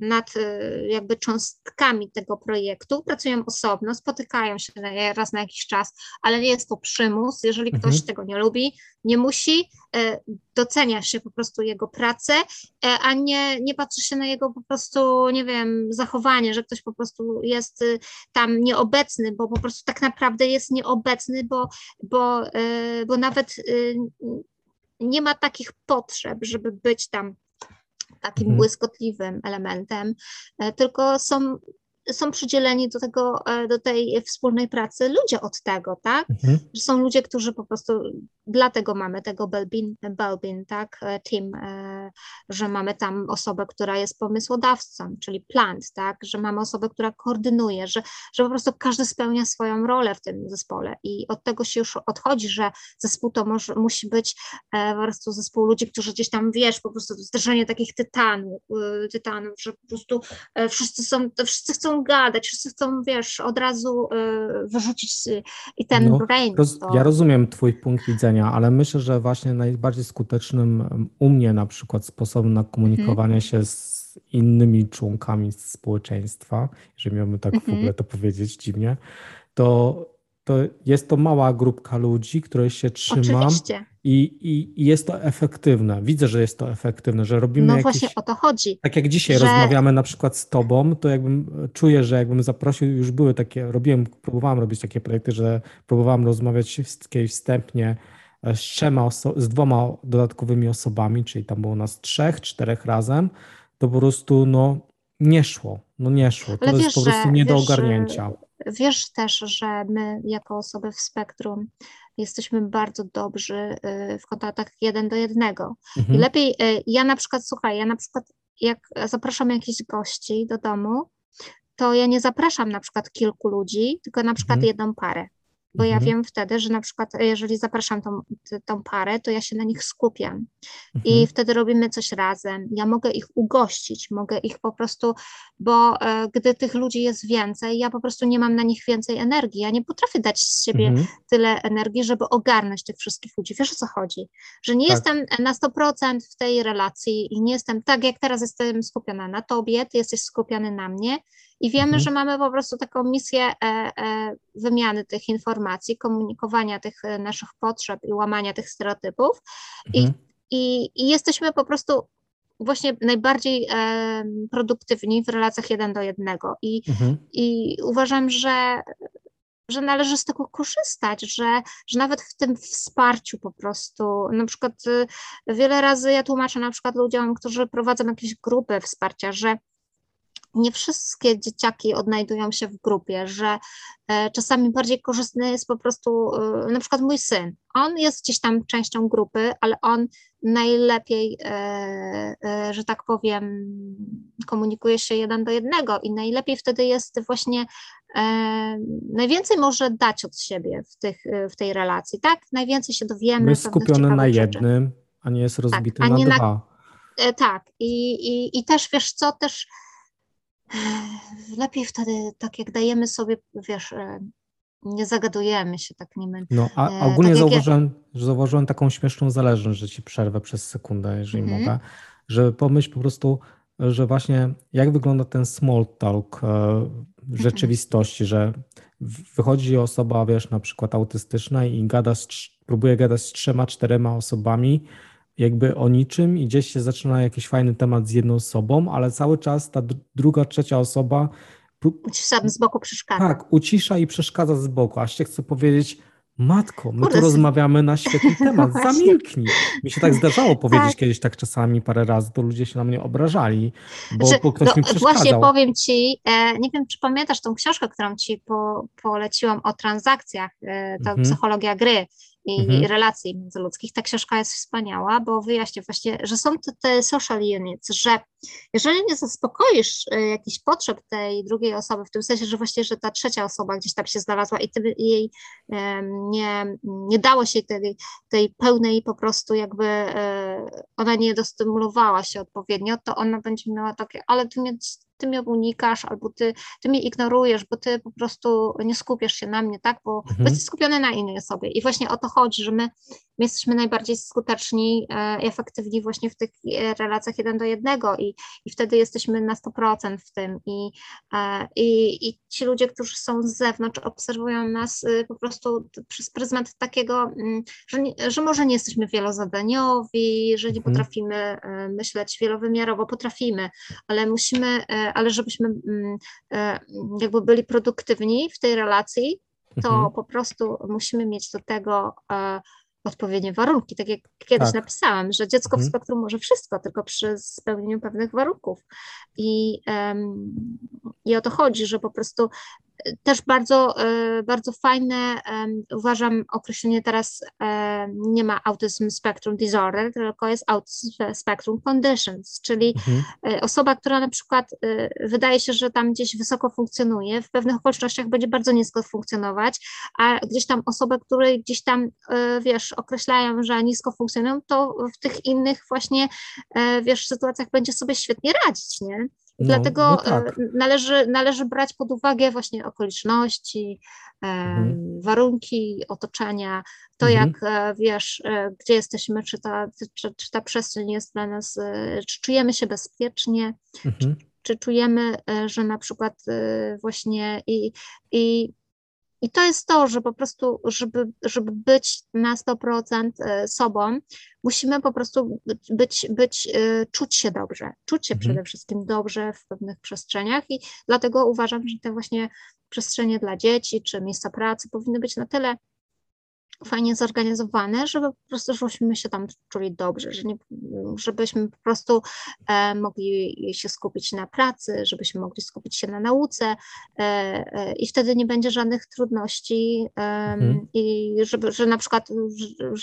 nad jakby cząstkami tego projektu, pracują osobno, spotykają się raz na jakiś czas, ale nie jest to przymus, jeżeli ktoś tego nie lubi, nie musi, docenia się po prostu jego pracę, a nie patrzy się na jego po prostu, nie wiem, zachowanie, że ktoś po prostu jest tam nieobecny, bo po prostu tak naprawdę jest nieobecny, bo nawet nie ma takich potrzeb, żeby być tam takim błyskotliwym elementem, tylko są przydzieleni do tej wspólnej pracy ludzie od tego, tak? Że są ludzie, którzy po prostu, dlatego mamy tego Belbin, tak? Team, że mamy tam osobę, która jest pomysłodawcą, czyli plant, tak? Że mamy osobę, która koordynuje, że po prostu każdy spełnia swoją rolę w tym zespole i od tego się już odchodzi, że zespół to musi być po prostu zespół ludzi, którzy gdzieś tam, wiesz, po prostu zderzenie takich tytanów, że po prostu wszyscy chcą gadać, wszyscy chcą, wiesz, od razu wyrzucić i ten brain. Ja rozumiem twój punkt widzenia, ale myślę, że właśnie najbardziej skutecznym u mnie na przykład sposobem na komunikowanie się z innymi członkami społeczeństwa, jeżeli miałbym tak w ogóle to powiedzieć dziwnie, to jest to mała grupka ludzi, której się trzymam i jest to efektywne. Widzę, że jest to efektywne, że robimy jakieś... No właśnie o to chodzi. Tak jak dzisiaj rozmawiamy na przykład z tobą, to jakbym czuję, że jakbym zaprosił, już były takie, próbowałem robić takie projekty, że próbowałem rozmawiać wstępnie z dwoma dodatkowymi osobami, czyli tam było nas 3, 4 razem, to po prostu nie szło. Ale to jest po prostu nie do ogarnięcia. Wiesz też, że my jako osoby w spektrum jesteśmy bardzo dobrzy w kontaktach 1 do 1. I lepiej, ja na przykład jak zapraszam jakichś gości do domu, to ja nie zapraszam na przykład kilku ludzi, tylko na przykład jedną parę. Bo ja wiem wtedy, że na przykład jeżeli zapraszam tą parę, to ja się na nich skupiam i wtedy robimy coś razem. Ja mogę ich ugościć, mogę ich po prostu, bo gdy tych ludzi jest więcej, ja po prostu nie mam na nich więcej energii. Ja nie potrafię dać z siebie tyle energii, żeby ogarnąć tych wszystkich ludzi. Wiesz o co chodzi? Że nie jestem na 100% w tej relacji i nie jestem tak, jak teraz jestem skupiona na tobie, ty jesteś skupiony na mnie. I wiemy, że mamy po prostu taką misję wymiany tych informacji, komunikowania tych naszych potrzeb i łamania tych stereotypów. I jesteśmy po prostu właśnie najbardziej produktywni w relacjach 1 do 1. I uważam, że należy z tego korzystać, że nawet w tym wsparciu po prostu, na przykład wiele razy ja tłumaczę na przykład ludziom, którzy prowadzą jakieś grupy wsparcia, że nie wszystkie dzieciaki odnajdują się w grupie, że czasami bardziej korzystny jest po prostu, na przykład mój syn, on jest gdzieś tam częścią grupy, ale on najlepiej, że tak powiem, komunikuje się jeden do jednego i najlepiej wtedy jest właśnie, najwięcej może dać od siebie w tej relacji, tak? Najwięcej się dowiemy. Jest skupiony na jednym, rzeczy. A nie jest rozbity tak, na dwa. Tak, i też wiesz co, też lepiej wtedy, tak jak dajemy sobie, wiesz, nie zagadujemy się, tak nie my. No, a ogólnie tak zauważyłem taką śmieszną zależność, że ci przerwę przez sekundę, jeżeli mogę, że pomyśl po prostu, że właśnie jak wygląda ten small talk w rzeczywistości, że wychodzi osoba, wiesz, na przykład autystyczna i próbuje gadać z 3-4 osobami, jakby o niczym i gdzieś się zaczyna jakiś fajny temat z jedną osobą, ale cały czas ta druga, trzecia osoba z boku przeszkadza. Tak, ucisza i przeszkadza z boku, aż się chce powiedzieć, matko, my tu rozmawiamy na świetny temat, zamilknij. Mi się tak zdarzało powiedzieć kiedyś tak czasami parę razy, to ludzie się na mnie obrażali, bo ktoś mi przeszkadzał. Właśnie powiem ci, nie wiem, czy pamiętasz tą książkę, którą ci poleciłam o transakcjach, to psychologia gry i relacji międzyludzkich. Ta książka jest wspaniała, bo wyjaśnia właśnie, że są te social units, że jeżeli nie zaspokoisz jakichś potrzeb tej drugiej osoby, w tym sensie, że właśnie, że ta trzecia osoba gdzieś tam się znalazła i jej nie dało się tej pełnej po prostu jakby, ona nie dostymulowała się odpowiednio, to ona będzie miała takie, ale ty mnie unikasz, albo ty mnie ignorujesz, bo ty po prostu nie skupiasz się na mnie, tak, bo jesteś skupiony na innej osobie i właśnie o to chodzi, że my jesteśmy najbardziej skuteczni i efektywni właśnie w tych relacjach jeden do jednego i wtedy jesteśmy na 100% w tym i ci ludzie, którzy są z zewnątrz, obserwują nas po prostu przez pryzmat takiego, że może nie jesteśmy wielozadaniowi, że nie potrafimy myśleć wielowymiarowo, potrafimy, ale musimy, ale żebyśmy jakby byli produktywni w tej relacji, to po prostu musimy mieć do tego odpowiednie warunki. Tak jak kiedyś napisałam, że dziecko w spektrum może wszystko, tylko przy spełnieniu pewnych warunków. I o to chodzi, że po prostu też bardzo, bardzo fajne, uważam określenie teraz, nie ma autyzm spectrum disorder, tylko jest autyzm spectrum conditions, czyli osoba, która na przykład wydaje się, że tam gdzieś wysoko funkcjonuje, w pewnych okolicznościach będzie bardzo nisko funkcjonować, a gdzieś tam osoby, które gdzieś tam, wiesz, określają, że nisko funkcjonują, to w tych innych właśnie, wiesz, sytuacjach będzie sobie świetnie radzić, nie? Dlatego należy brać pod uwagę właśnie okoliczności, warunki otoczenia, to jak, wiesz, gdzie jesteśmy, czy ta przestrzeń jest dla nas, czy czujemy się bezpiecznie, czy czujemy, że na przykład właśnie i to jest to, że po prostu, żeby być na 100% sobą, musimy po prostu czuć się dobrze, przede wszystkim dobrze w pewnych przestrzeniach i dlatego uważam, że te właśnie przestrzenie dla dzieci czy miejsca pracy powinny być na tyle fajnie zorganizowane, żeby po prostu, żebyśmy się tam czuli dobrze, żebyśmy po prostu mogli się skupić na pracy, żebyśmy mogli skupić się na nauce i wtedy nie będzie żadnych trudności i że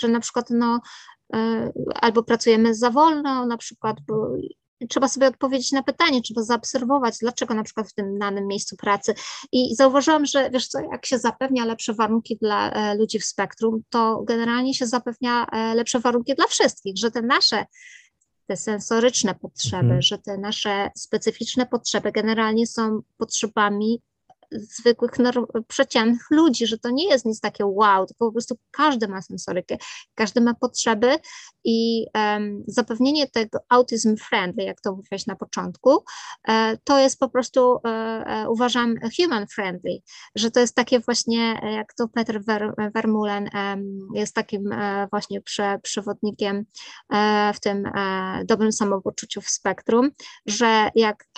na przykład no, albo pracujemy za wolno na przykład, bo trzeba sobie odpowiedzieć na pytanie, trzeba zaobserwować, dlaczego na przykład w tym danym miejscu pracy. I zauważyłam, że wiesz co, jak się zapewnia lepsze warunki dla ludzi w spektrum, to generalnie się zapewnia lepsze warunki dla wszystkich, że te nasze, te sensoryczne potrzeby, że te nasze specyficzne potrzeby generalnie są potrzebami zwykłych, przeciętnych ludzi, że to nie jest nic takie wow, to po prostu każdy ma sensorykę, każdy ma potrzeby i zapewnienie tego autism friendly, jak to mówiłaś na początku, to jest po prostu, uważam, human friendly, że to jest takie właśnie, jak to Peter Vermulen jest takim właśnie przewodnikiem w tym dobrym samopoczuciu w spektrum, że jak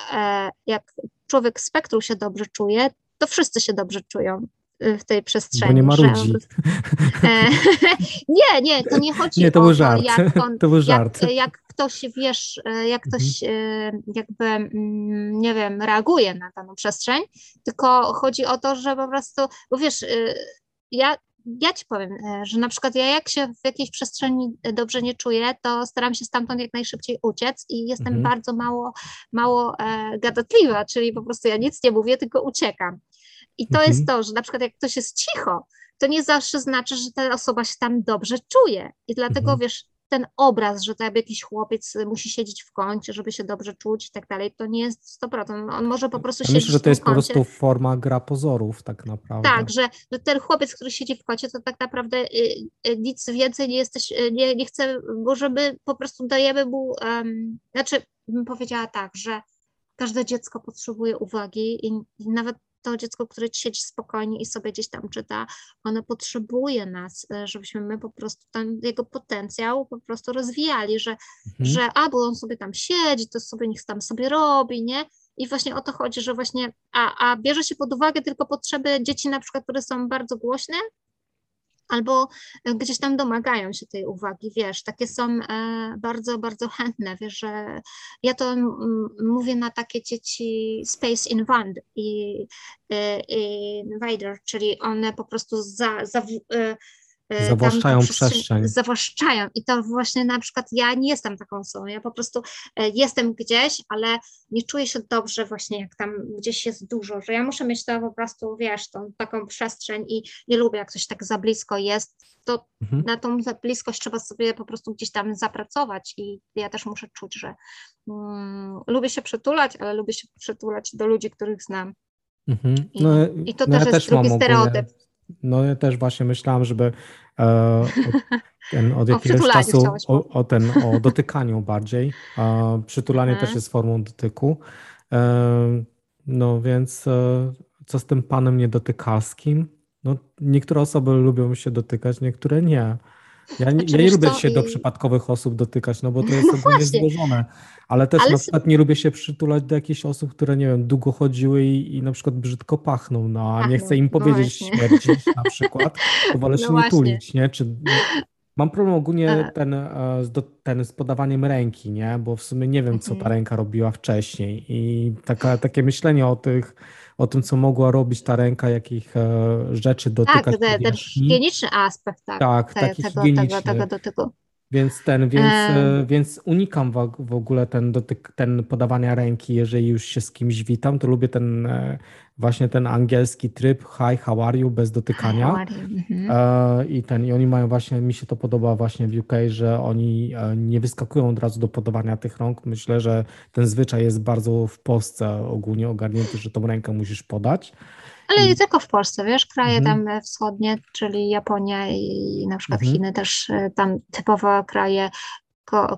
człowiek z spektrum się dobrze czuje, to wszyscy się dobrze czują. w tej przestrzeni. Bo nie ma ludzi. Nie, to nie chodzi nie, to o to, jak ktoś, wiesz, jak ktoś jakby, nie wiem, reaguje na daną przestrzeń, tylko chodzi o to, że po prostu, bo wiesz, ja ci powiem, że na przykład ja jak się w jakiejś przestrzeni dobrze nie czuję, to staram się stamtąd jak najszybciej uciec i jestem bardzo mało gadatliwa, czyli po prostu ja nic nie mówię, tylko uciekam. I to jest to, że na przykład jak ktoś jest cicho, to nie zawsze znaczy, że ta osoba się tam dobrze czuje i dlatego wiesz, ten obraz, że to jakby jakiś chłopiec musi siedzieć w kącie, żeby się dobrze czuć i tak dalej, to nie jest 100%. On może po prostu siedzieć w kącie. Myślę, że to jest po prostu forma gra pozorów tak naprawdę. Tak, że ten chłopiec, który siedzi w kącie, to tak naprawdę nic więcej nie chce, bo żeby po prostu dajemy mu, znaczy bym powiedziała tak, że każde dziecko potrzebuje uwagi i nawet to dziecko, które siedzi spokojnie i sobie gdzieś tam czyta, ono potrzebuje nas, żebyśmy my po prostu ten jego potencjał po prostu rozwijali, że bo on sobie tam siedzi, to sobie niech tam sobie robi, nie? I właśnie o to chodzi, że właśnie, a bierze się pod uwagę tylko potrzeby dzieci na przykład, które są bardzo głośne, albo gdzieś tam domagają się tej uwagi, wiesz, takie są bardzo, bardzo chętne, wiesz, że ja to mówię na takie dzieci space inwand i invader, czyli one po prostu zawłaszczają przestrzeń. Zawłaszczają i to właśnie na przykład ja nie jestem taką osobą, ja po prostu jestem gdzieś, ale nie czuję się dobrze właśnie jak tam gdzieś jest dużo, że ja muszę mieć to po prostu, wiesz, tą taką przestrzeń i nie lubię jak coś tak za blisko jest, to na tą za bliskość trzeba sobie po prostu gdzieś tam zapracować i ja też muszę czuć, że lubię się przytulać, ale lubię się przytulać do ludzi, których znam. I to też ja jest też drugi stereotyp. No ja też właśnie myślałam, żeby od jakiegoś czasu o dotykaniu bardziej. Przytulanie też jest formą dotyku. No więc co z tym panem niedotykalskim? No, niektóre osoby lubią się dotykać, niektóre nie. Ja nie lubię się do przypadkowych osób dotykać, no bo to jest ogólnie złożone. Ale też na przykład nie lubię się przytulać do jakichś osób, które, nie wiem, długo chodziły i na przykład brzydko pachną, nie chcę im powiedzieć śmierdzić na przykład, bo wolę się nie tulić, nie? Mam problem ogólnie ten z podawaniem ręki, nie? Bo w sumie nie wiem, co ta ręka robiła wcześniej i takie myślenie o tym, co mogła robić ta ręka, jakich rzeczy dotykać. Tak, ten higieniczny aspekt, tak. Tak, taki higieniczny. Tego dotyku. Więc unikam w ogóle ten podawania ręki, jeżeli już się z kimś witam, to lubię ten angielski tryb hi, how are you, bez dotykania. How are you? I oni mają właśnie, mi się to podoba właśnie w UK, że oni nie wyskakują od razu do podawania tych rąk. Myślę, że ten zwyczaj jest bardzo w Polsce ogólnie ogarnięty, że tą rękę musisz podać. Ale tylko w Polsce, wiesz, kraje tam wschodnie, czyli Japonia i na przykład Chiny też tam typowo kraje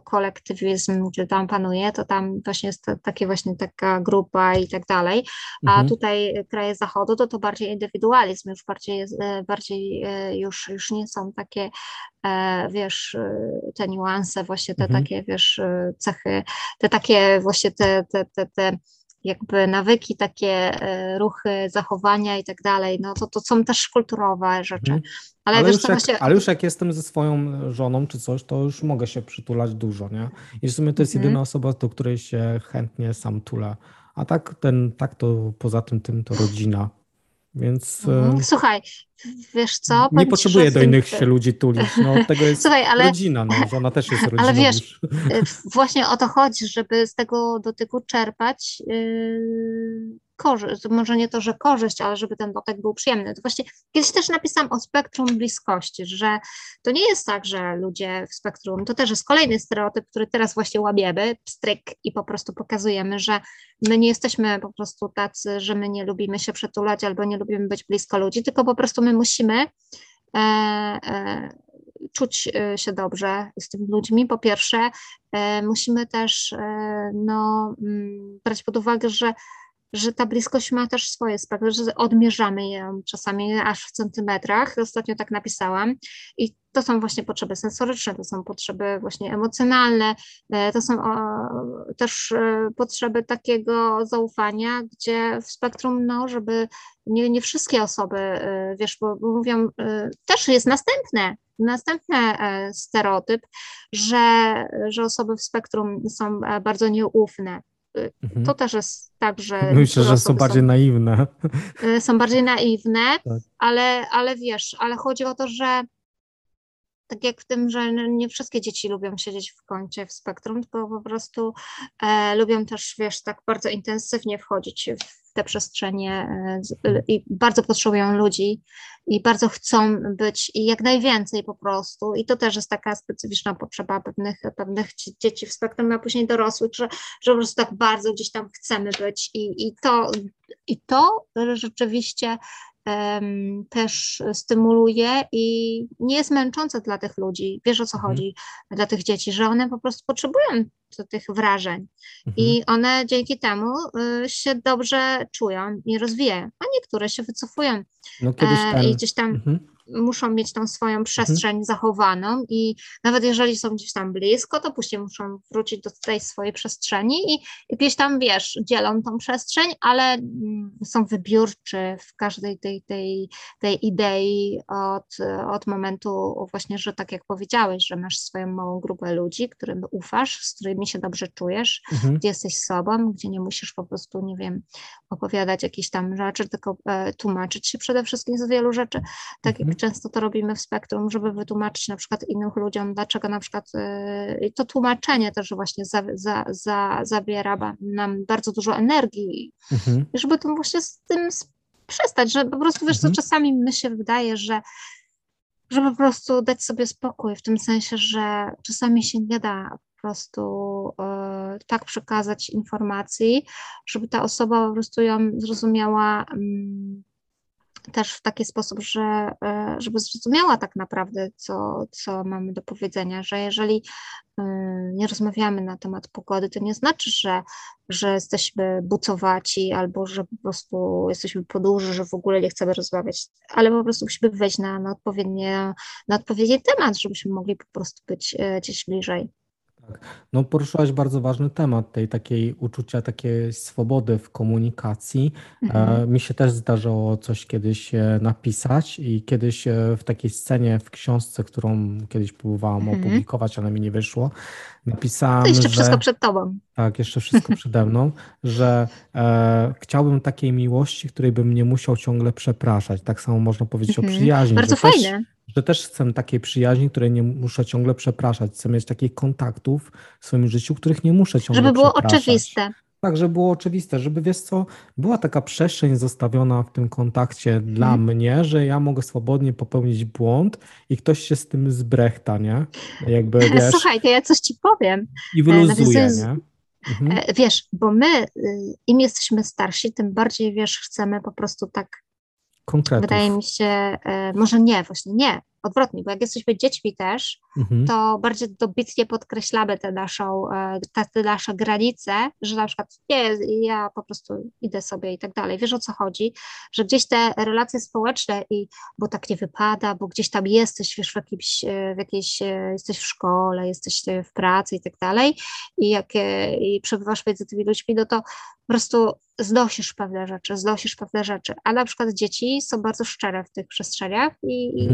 kolektywizm, gdzie tam panuje, to tam właśnie jest taka grupa i tak dalej, a tutaj kraje zachodu to bardziej indywidualizm, już bardziej już nie są takie, wiesz, te niuanse, właśnie te takie, wiesz, cechy, te takie właśnie te jakby nawyki, takie ruchy, zachowania i tak dalej, no to są też kulturowe rzeczy. Ale już jak jestem ze swoją żoną czy coś, to już mogę się przytulać dużo, nie? I w sumie to jest jedyna osoba, do której się chętnie sam tulę. A tak to poza tym to rodzina. Więc... Słuchaj, wiesz co? Nie potrzebuję do innych się ludzi tulić, no tego jest rodzina, no żona też jest rodziną. Ale wiesz, właśnie o to chodzi, żeby z tego dotyku czerpać korzyść, może nie to, że korzyść, ale żeby ten dotyk był przyjemny. To właśnie kiedyś też napisałam o spektrum bliskości, że to nie jest tak, że ludzie w spektrum, to też jest kolejny stereotyp, który teraz właśnie łamiemy, pstryk i po prostu pokazujemy, że my nie jesteśmy po prostu tacy, że my nie lubimy się przytulać albo nie lubimy być blisko ludzi, tylko po prostu my musimy czuć się dobrze z tymi ludźmi. Po pierwsze, musimy też brać pod uwagę, że że ta bliskość ma też swoje spektrum, że odmierzamy ją czasami aż w centymetrach. Ostatnio tak napisałam. I to są właśnie potrzeby sensoryczne, to są potrzeby właśnie emocjonalne, to są też potrzeby takiego zaufania, gdzie w spektrum, no, żeby nie wszystkie osoby, wiesz, bo mówią, też jest następny stereotyp, że osoby w spektrum są bardzo nieufne. To też jest tak, że... Myślę, że są bardziej naiwne. Są bardziej naiwne, tak. ale wiesz, ale chodzi o to, że tak jak w tym, że nie wszystkie dzieci lubią siedzieć w kącie w spektrum, tylko po prostu lubią też, wiesz, tak bardzo intensywnie wchodzić w te przestrzenie i bardzo potrzebują ludzi i bardzo chcą być i jak najwięcej po prostu. I to też jest taka specyficzna potrzeba pewnych dzieci w spektrum, a później dorosłych, że po prostu tak bardzo gdzieś tam chcemy być i to rzeczywiście też stymuluje i nie jest męczące dla tych ludzi, wiesz o co chodzi, dla tych dzieci, że one po prostu potrzebują tych wrażeń i one dzięki temu się dobrze czują i rozwijają, a niektóre się wycofują i gdzieś tam muszą mieć tą swoją przestrzeń zachowaną i nawet jeżeli są gdzieś tam blisko, to później muszą wrócić do tej swojej przestrzeni i gdzieś tam, wiesz, dzielą tą przestrzeń, ale są wybiórczy w każdej tej idei od momentu właśnie, że tak jak powiedziałeś, że masz swoją małą grupę ludzi, którym ufasz, z którymi się dobrze czujesz, gdzie jesteś sobą, gdzie nie musisz po prostu, nie wiem, opowiadać jakichś tam rzeczy, tylko tłumaczyć się przede wszystkim z wielu rzeczy, tak jak często to robimy w spektrum, żeby wytłumaczyć na przykład innym ludziom, dlaczego na przykład to tłumaczenie też właśnie zabiera nam bardzo dużo energii, żeby to właśnie z tym przestać, że po prostu, wiesz, to czasami mi się wydaje, że po prostu dać sobie spokój w tym sensie, że czasami się nie da po prostu tak przekazać informacji, żeby ta osoba po prostu ją zrozumiała też w taki sposób, że żeby zrozumiała tak naprawdę, co mamy do powiedzenia, że jeżeli nie rozmawiamy na temat pogody, to nie znaczy, że jesteśmy bucowaci albo że po prostu jesteśmy podłuży, że w ogóle nie chcemy rozmawiać, ale po prostu musimy wejść na odpowiedni temat, żebyśmy mogli po prostu być gdzieś bliżej. No, poruszyłaś bardzo ważny temat tej takiej uczucia takiej swobody w komunikacji. Mi się też zdarzyło coś kiedyś napisać i kiedyś w takiej scenie w książce, którą kiedyś próbowałam opublikować, ale mi nie wyszło, napisałam, jeszcze wszystko przed tobą. Tak, jeszcze wszystko przede mną, że chciałbym takiej miłości, której bym nie musiał ciągle przepraszać. Tak samo można powiedzieć o przyjaźni. Bardzo fajne. Że też chcę takiej przyjaźni, której nie muszę ciągle przepraszać. Chcę mieć takich kontaktów w swoim życiu, których nie muszę ciągle przepraszać. Żeby było oczywiste. Tak, żeby było oczywiste, żeby, wiesz co, była taka przestrzeń zostawiona w tym kontakcie dla mnie, że ja mogę swobodnie popełnić błąd i ktoś się z tym zbrechta, nie? Jakby, wiesz, słuchaj, to ja coś ci powiem. I wyluzuje, nie? Wiesz, bo my, im jesteśmy starsi, tym bardziej, wiesz, chcemy po prostu tak konkretów. Wydaje mi się, może nie, właśnie nie, odwrotnie, bo jak jesteśmy dziećmi też, to bardziej dobitnie podkreślamy te nasze granice, że na przykład nie, ja po prostu idę sobie i tak dalej, wiesz o co chodzi, że gdzieś te relacje społeczne i bo tak nie wypada, bo gdzieś tam jesteś, wiesz, w jakiejś jesteś w szkole, jesteś w pracy i tak dalej i przebywasz między tymi ludźmi, no to po prostu znosisz pewne rzeczy, a na przykład dzieci są bardzo szczere w tych przestrzeniach i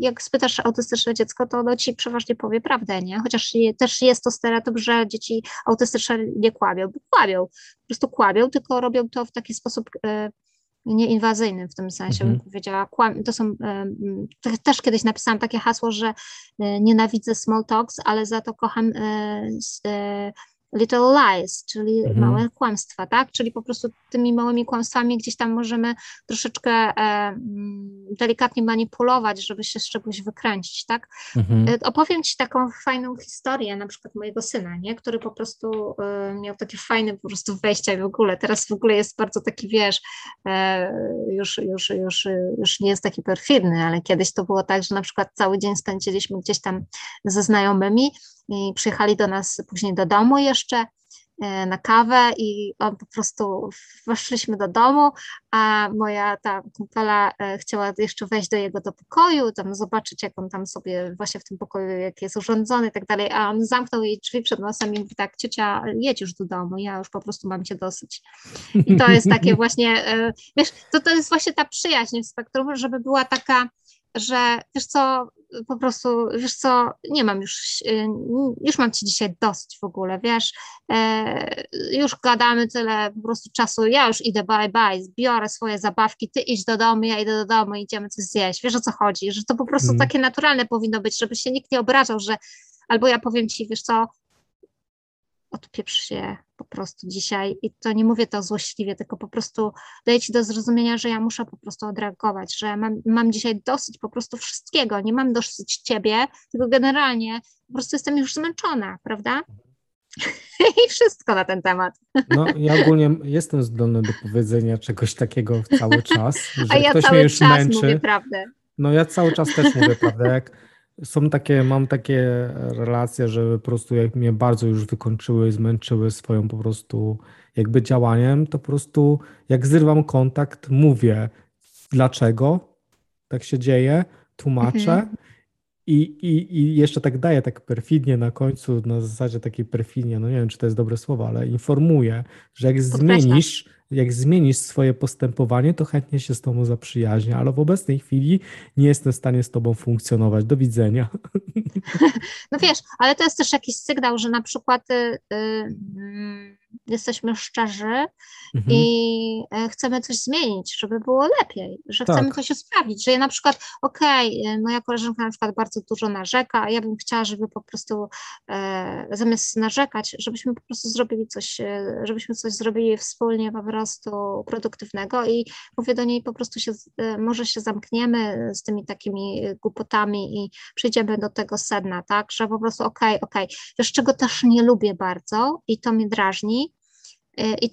jak spytasz autystyczne dziecko, to ono ci przeważnie powie prawdę, nie? Chociaż też jest to stereotyp, że dzieci autystyczne nie kłamią, bo kłamią, po prostu kłamią, tylko robią to w taki sposób nieinwazyjny w tym sensie, bym powiedziała. To są, też kiedyś napisałam takie hasło, że nienawidzę small talks, ale za to kocham little lies, czyli małe kłamstwa, tak? Czyli po prostu tymi małymi kłamstwami gdzieś tam możemy troszeczkę delikatnie manipulować, żeby się z czegoś wykręcić, tak? Opowiem ci taką fajną historię, na przykład mojego syna, nie? Który po prostu miał takie fajne po prostu wejścia w ogóle. Teraz w ogóle jest bardzo taki, wiesz, już nie jest taki perfidny, ale kiedyś to było tak, że na przykład cały dzień spędziliśmy gdzieś tam ze znajomymi i przyjechali do nas później do domu jeszcze na kawę i on po prostu weszliśmy do domu, a moja ta kumpela chciała jeszcze wejść do jego do pokoju, tam zobaczyć, jak on tam sobie właśnie w tym pokoju, jak jest urządzony i tak dalej, a on zamknął jej drzwi przed nosem i mówi tak: ciocia, jedź już do domu, ja już po prostu mam cię dosyć. I to jest takie właśnie, wiesz, to jest właśnie ta przyjaźń w spektrum, żeby była taka, że wiesz co, po prostu, wiesz co, nie mam już mam cię dzisiaj dosyć w ogóle, wiesz, już gadamy tyle po prostu czasu, ja już idę, bye bye, zbiorę swoje zabawki, ty idź do domu, ja idę do domu, idziemy coś zjeść, wiesz o co chodzi, że to po prostu takie naturalne powinno być, żeby się nikt nie obrażał, że albo ja powiem ci, wiesz co, odpieprz się po prostu dzisiaj i to nie mówię to złośliwie, tylko po prostu daję ci do zrozumienia, że ja muszę po prostu odreagować, że mam dzisiaj dosyć po prostu wszystkiego, nie mam dosyć ciebie, tylko generalnie po prostu jestem już zmęczona, prawda? I wszystko na ten temat. No, ja ogólnie jestem zdolny do powiedzenia czegoś takiego cały czas, że a ja ktoś cały mnie już czas męczy. Mówię prawdę. No ja cały czas też mówię prawdę, mam takie relacje, że po prostu jak mnie bardzo już wykończyły, zmęczyły swoją po prostu jakby działaniem, to po prostu jak zrywam kontakt, mówię dlaczego tak się dzieje, tłumaczę i jeszcze tak daję tak perfidnie na końcu, na zasadzie takiej perfidnie, no nie wiem, czy to jest dobre słowo, ale informuję, że jak zmienisz swoje postępowanie, to chętnie się z tobą zaprzyjaźnię, ale w obecnej chwili nie jestem w stanie z tobą funkcjonować. Do widzenia. No wiesz, ale to jest też jakiś sygnał, że na przykład jesteśmy szczerzy i chcemy coś zmienić, żeby było lepiej, że chcemy coś usprawić, że ja na przykład, moja koleżanka na przykład bardzo dużo narzeka, a ja bym chciała, żeby po prostu zamiast narzekać, żebyśmy po prostu zrobili coś, żebyśmy coś zrobili wspólnie po prostu produktywnego i mówię do niej po prostu może się zamkniemy z tymi takimi głupotami i przyjdziemy do tego sedna, tak, że po prostu Wiesz, czego też nie lubię bardzo i to mnie drażni i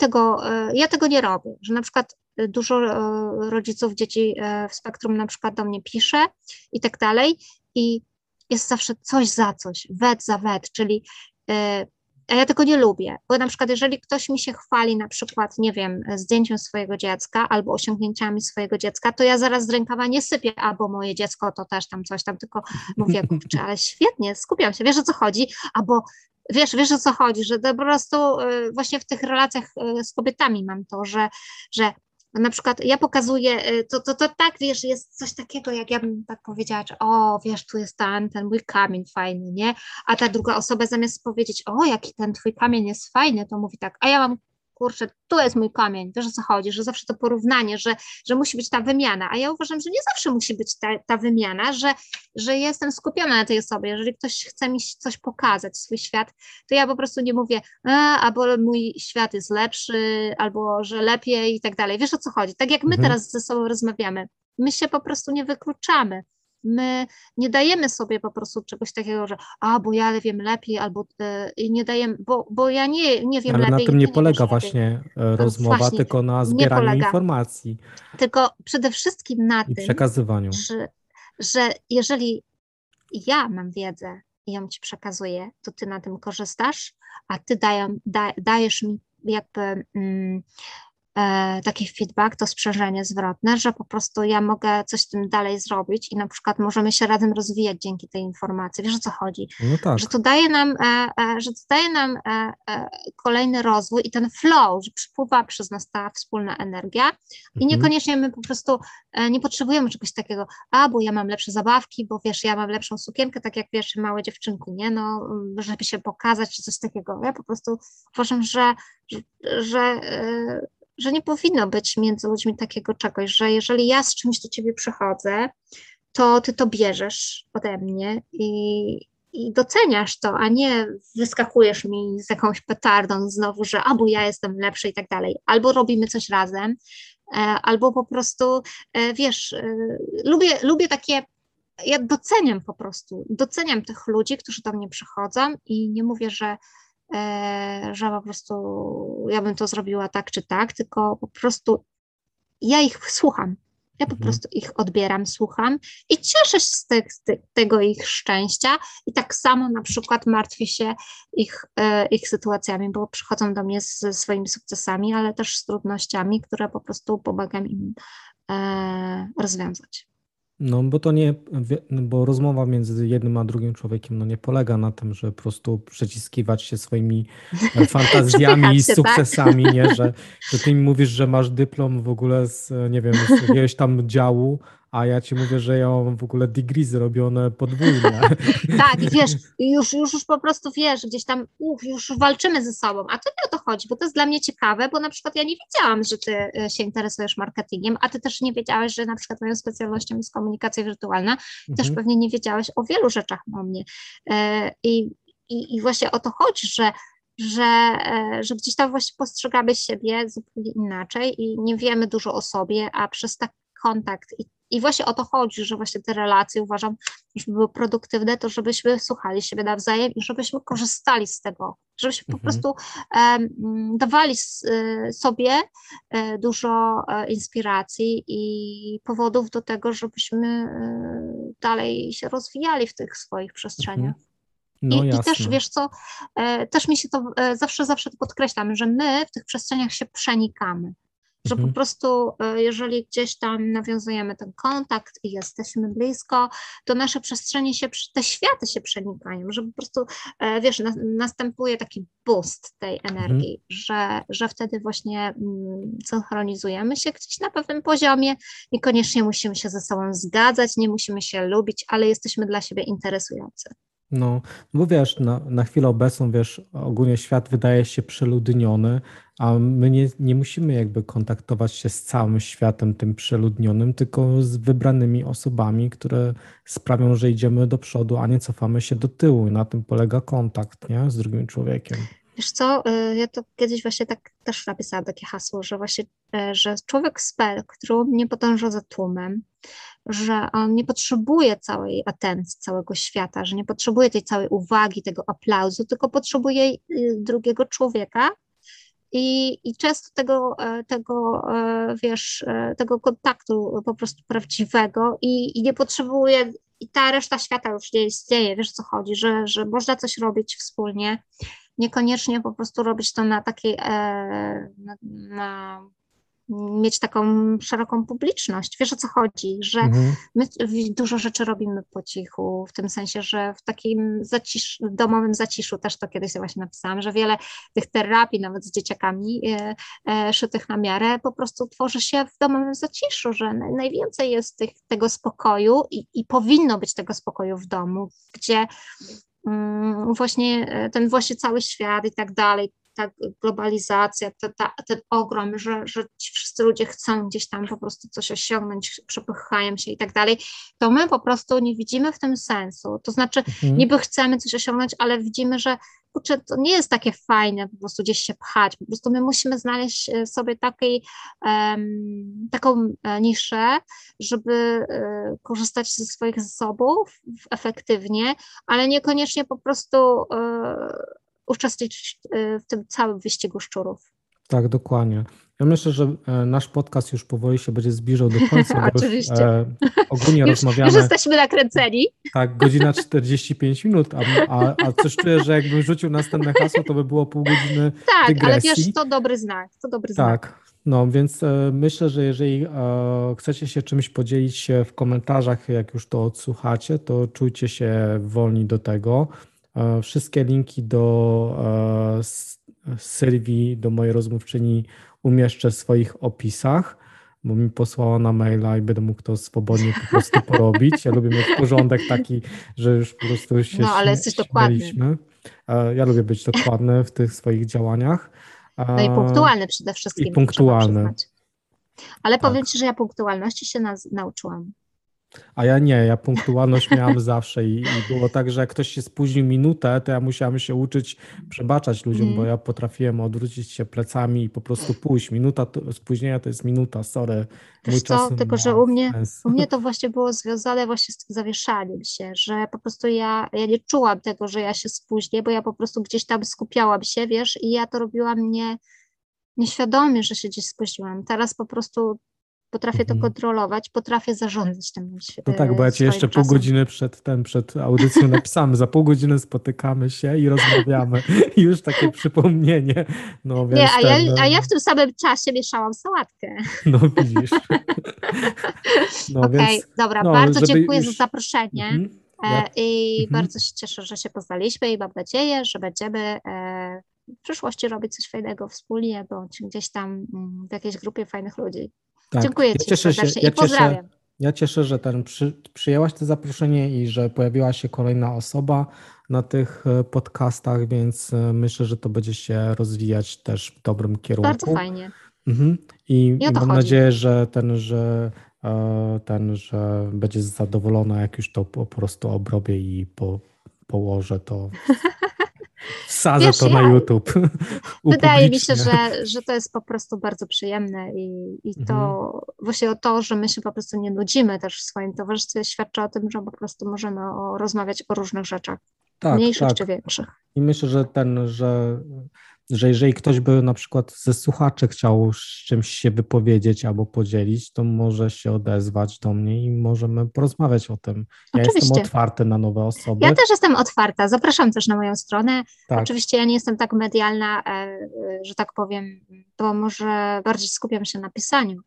ja tego nie robię, że na przykład dużo rodziców dzieci w spektrum na przykład do mnie pisze i tak dalej i jest zawsze coś za coś, wet za wet, czyli a ja tego nie lubię, bo na przykład jeżeli ktoś mi się chwali na przykład, nie wiem, zdjęciem swojego dziecka albo osiągnięciami swojego dziecka, to ja zaraz z rękawa nie sypię, albo moje dziecko to też tam coś tam, tylko mówię, kurczę, ale świetnie, skupiam się, wiesz o co chodzi, albo wiesz o co chodzi, że po prostu właśnie w tych relacjach z kobietami mam to, że na przykład ja pokazuję, to tak, wiesz, jest coś takiego, jak ja bym tak powiedziała, że o, wiesz, tu jest ten mój kamień fajny, nie? A ta druga osoba zamiast powiedzieć, o, jaki ten twój kamień jest fajny, to mówi tak, a ja mam, kurczę, tu jest mój kamień, wiesz o co chodzi, że zawsze to porównanie, że musi być ta wymiana, a ja uważam, że nie zawsze musi być ta wymiana, że jestem skupiona na tej osobie, jeżeli ktoś chce mi coś pokazać, swój świat, to ja po prostu nie mówię, albo mój świat jest lepszy, albo że lepiej i tak dalej, wiesz o co chodzi, tak jak my teraz ze sobą rozmawiamy, my się po prostu nie wykluczamy, my nie dajemy sobie po prostu czegoś takiego, że bo ja wiem lepiej, albo nie dajemy, bo ja nie wiem ale lepiej. Ale na tym nie polega właśnie rozmowa, właśnie, tylko na zbieraniu informacji. Tylko przede wszystkim na tym, przekazywaniu. Że jeżeli ja mam wiedzę i ją ci przekazuję, to ty na tym korzystasz, a ty dajesz mi jakby... taki feedback, to sprzężenie zwrotne, że po prostu ja mogę coś z tym dalej zrobić i na przykład możemy się razem rozwijać dzięki tej informacji, wiesz o co chodzi, no tak. Że to daje nam, kolejny rozwój i ten flow, że przypływa przez nas ta wspólna energia i niekoniecznie my po prostu nie potrzebujemy czegoś takiego, bo ja mam lepsze zabawki, bo wiesz, ja mam lepszą sukienkę, tak jak wiesz, małe dziewczynki, nie, no, żeby się pokazać, czy coś takiego, ja po prostu uważam, że nie powinno być między ludźmi takiego czegoś, że jeżeli ja z czymś do ciebie przychodzę, to ty to bierzesz ode mnie i doceniasz to, a nie wyskakujesz mi z jakąś petardą znowu, że albo ja jestem lepszy i tak dalej, albo robimy coś razem, albo po prostu, wiesz, lubię takie, ja doceniam po prostu, tych ludzi, którzy do mnie przychodzą i nie mówię, że po prostu ja bym to zrobiła tak czy tak, tylko po prostu ja ich słucham. Ja po prostu ich odbieram, słucham i cieszę się z tego ich szczęścia i tak samo na przykład martwię się ich sytuacjami, bo przychodzą do mnie ze swoimi sukcesami, ale też z trudnościami, które po prostu pomagam im rozwiązać. No bo to nie, bo rozmowa między jednym a drugim człowiekiem no nie polega na tym, że po prostu przeciskiwać się swoimi fantazjami i sukcesami, tak? Nie? Że ty mi mówisz, że masz dyplom w ogóle z, nie wiem, z jakiegoś tam działu, a ja ci mówię, że ja mam w ogóle degree zrobione podwójnie. Tak, i wiesz, już po prostu wiesz, gdzieś tam już walczymy ze sobą, a to nie o to chodzi, bo to jest dla mnie ciekawe, bo na przykład ja nie wiedziałam, że ty się interesujesz marketingiem, a ty też nie wiedziałeś, że na przykład moją specjalnością jest komunikacja wirtualna, też pewnie nie wiedziałeś o wielu rzeczach o mnie. I właśnie o to chodzi, że gdzieś tam właśnie postrzegamy siebie zupełnie inaczej i nie wiemy dużo o sobie, a przez tak kontakt. I właśnie o to chodzi, że właśnie te relacje uważam, żeby były produktywne, to żebyśmy słuchali siebie nawzajem i żebyśmy korzystali z tego, żebyśmy po prostu dawali sobie dużo inspiracji i powodów do tego, żebyśmy dalej się rozwijali w tych swoich przestrzeniach. No I też, wiesz co, też mi się to zawsze to podkreślam, że my w tych przestrzeniach się przenikamy. Że po prostu, jeżeli gdzieś tam nawiązujemy ten kontakt i jesteśmy blisko, to nasze przestrzenie się, te światy się przenikają, że po prostu, wiesz, następuje taki boost tej energii, że wtedy właśnie synchronizujemy się gdzieś na pewnym poziomie, niekoniecznie musimy się ze sobą zgadzać, nie musimy się lubić, ale jesteśmy dla siebie interesujący. No, bo wiesz, na chwilę obecną, wiesz, ogólnie świat wydaje się przeludniony, a my nie musimy jakby kontaktować się z całym światem tym przeludnionym, tylko z wybranymi osobami, które sprawią, że idziemy do przodu, a nie cofamy się do tyłu. I na tym polega kontakt, nie? Z drugim człowiekiem. Wiesz co, ja to kiedyś właśnie tak też napisałam takie hasło, że właśnie, że człowiek z spektrum nie podąża za tłumem, że on nie potrzebuje całej atencji, całego świata, że nie potrzebuje tej całej uwagi, tego aplauzu, tylko potrzebuje drugiego człowieka i często tego, wiesz, tego kontaktu po prostu prawdziwego i nie potrzebuje, i ta reszta świata już nie istnieje, wiesz o co chodzi, że można coś robić wspólnie, niekoniecznie po prostu robić to na takiej, mieć taką szeroką publiczność. Wiesz o co chodzi, że my dużo rzeczy robimy po cichu, w tym sensie, że w takim domowym zaciszu, też to kiedyś właśnie napisałam, że wiele tych terapii nawet z dzieciakami szytych na miarę po prostu tworzy się w domowym zaciszu, że najwięcej jest tego spokoju i powinno być tego spokoju w domu, gdzie właśnie ten cały świat i tak dalej, ta globalizacja, ten ogrom, że ci wszyscy ludzie chcą gdzieś tam po prostu coś osiągnąć, przepychają się i tak dalej, to my po prostu nie widzimy w tym sensu. To znaczy niby chcemy coś osiągnąć, ale widzimy, że kurczę, to nie jest takie fajne po prostu gdzieś się pchać. Po prostu my musimy znaleźć sobie taką niszę, żeby korzystać ze swoich zasobów efektywnie, ale niekoniecznie po prostu uczestniczyć w tym całym wyścigu szczurów. Tak, dokładnie. Ja myślę, że nasz podcast już powoli się będzie zbliżał do końca. Oczywiście. Ogólnie rozmawiamy. Już jesteśmy nakręceni. Tak, godzina 45 minut, a coś czuję, że jakbym rzucił następne hasło, to by było pół godziny dygresji. Tak, ale wiesz, to dobry znak. To dobry znak. Tak. No, więc myślę, że jeżeli chcecie się czymś podzielić w komentarzach, jak już to odsłuchacie, to czujcie się wolni do tego. Wszystkie linki do Sylwii, do mojej rozmówczyni umieszczę w swoich opisach, bo mi posłała na maila i będę mógł to swobodnie po prostu porobić. Ja lubię mieć porządek taki, że już po prostu się śmieliśmy. Ja lubię być dokładny w tych swoich działaniach. No i punktualny przede wszystkim. I punktualny. Ale tak. Powiem Ci, że ja punktualności się nauczyłam. A ja nie, ja punktualność miałam zawsze i było tak, że jak ktoś się spóźnił minutę, to ja musiałam się uczyć przebaczać ludziom, bo ja potrafiłem odwrócić się plecami i po prostu pójść. Minuta spóźnienia to jest minuta, sorry. Wiesz co, tylko że u mnie to właśnie było związane właśnie z tym zawieszaniem się, że po prostu ja nie czułam tego, że ja się spóźnię, bo ja po prostu gdzieś tam skupiałam się, wiesz, i ja to robiłam nieświadomie, że się gdzieś spóźniłam. Teraz po prostu Potrafię to kontrolować, potrafię zarządzać tym. No tak, bo ja ci jeszcze pół godziny przed audycją napisałem, za pół godziny spotykamy się i rozmawiamy. I już takie przypomnienie. No, więc nie, ja w tym samym czasie mieszałam sałatkę. No widzisz. No, okej, dobra, no, bardzo dziękuję za zaproszenie. I bardzo się cieszę, że się poznaliśmy i mam nadzieję, że będziemy w przyszłości robić coś fajnego wspólnie, bądź gdzieś tam w jakiejś grupie fajnych ludzi. Tak. Dziękuję Ci serdecznie i pozdrawiam. Ja cieszę, że przyjęłaś to zaproszenie i że pojawiła się kolejna osoba na tych podcastach, więc myślę, że to będzie się rozwijać też w dobrym kierunku. Bardzo fajnie. I mam nadzieję, że że będzie zadowolona, jak już to po prostu obrobię i położę to. Wsadzę to na YouTube. Wydaje mi się, że to jest po prostu bardzo przyjemne i to właśnie to, że my się po prostu nie nudzimy też w swoim towarzystwie, świadczy o tym, że po prostu możemy rozmawiać o różnych rzeczach, mniejszych czy większych. I myślę, że jeżeli ktoś by na przykład ze słuchaczy chciał z czymś się wypowiedzieć albo podzielić, to może się odezwać do mnie i możemy porozmawiać o tym. Ja jestem otwarty na nowe osoby. Ja też jestem otwarta. Zapraszam też na moją stronę. Tak. Oczywiście ja nie jestem tak medialna, że tak powiem, bo może bardziej skupiam się na pisaniu,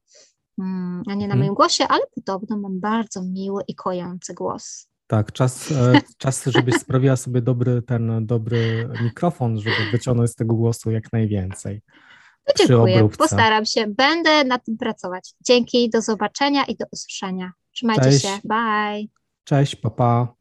a nie na moim głosie, ale podobno mam bardzo miły i kojący głos. Tak, czas, żebyś sprawiła sobie dobry mikrofon, żeby wyciągnąć z tego głosu jak najwięcej. No dziękuję, postaram się. Będę nad tym pracować. Dzięki, do zobaczenia i do usłyszenia. Trzymajcie się, bye. Cześć, pa, pa.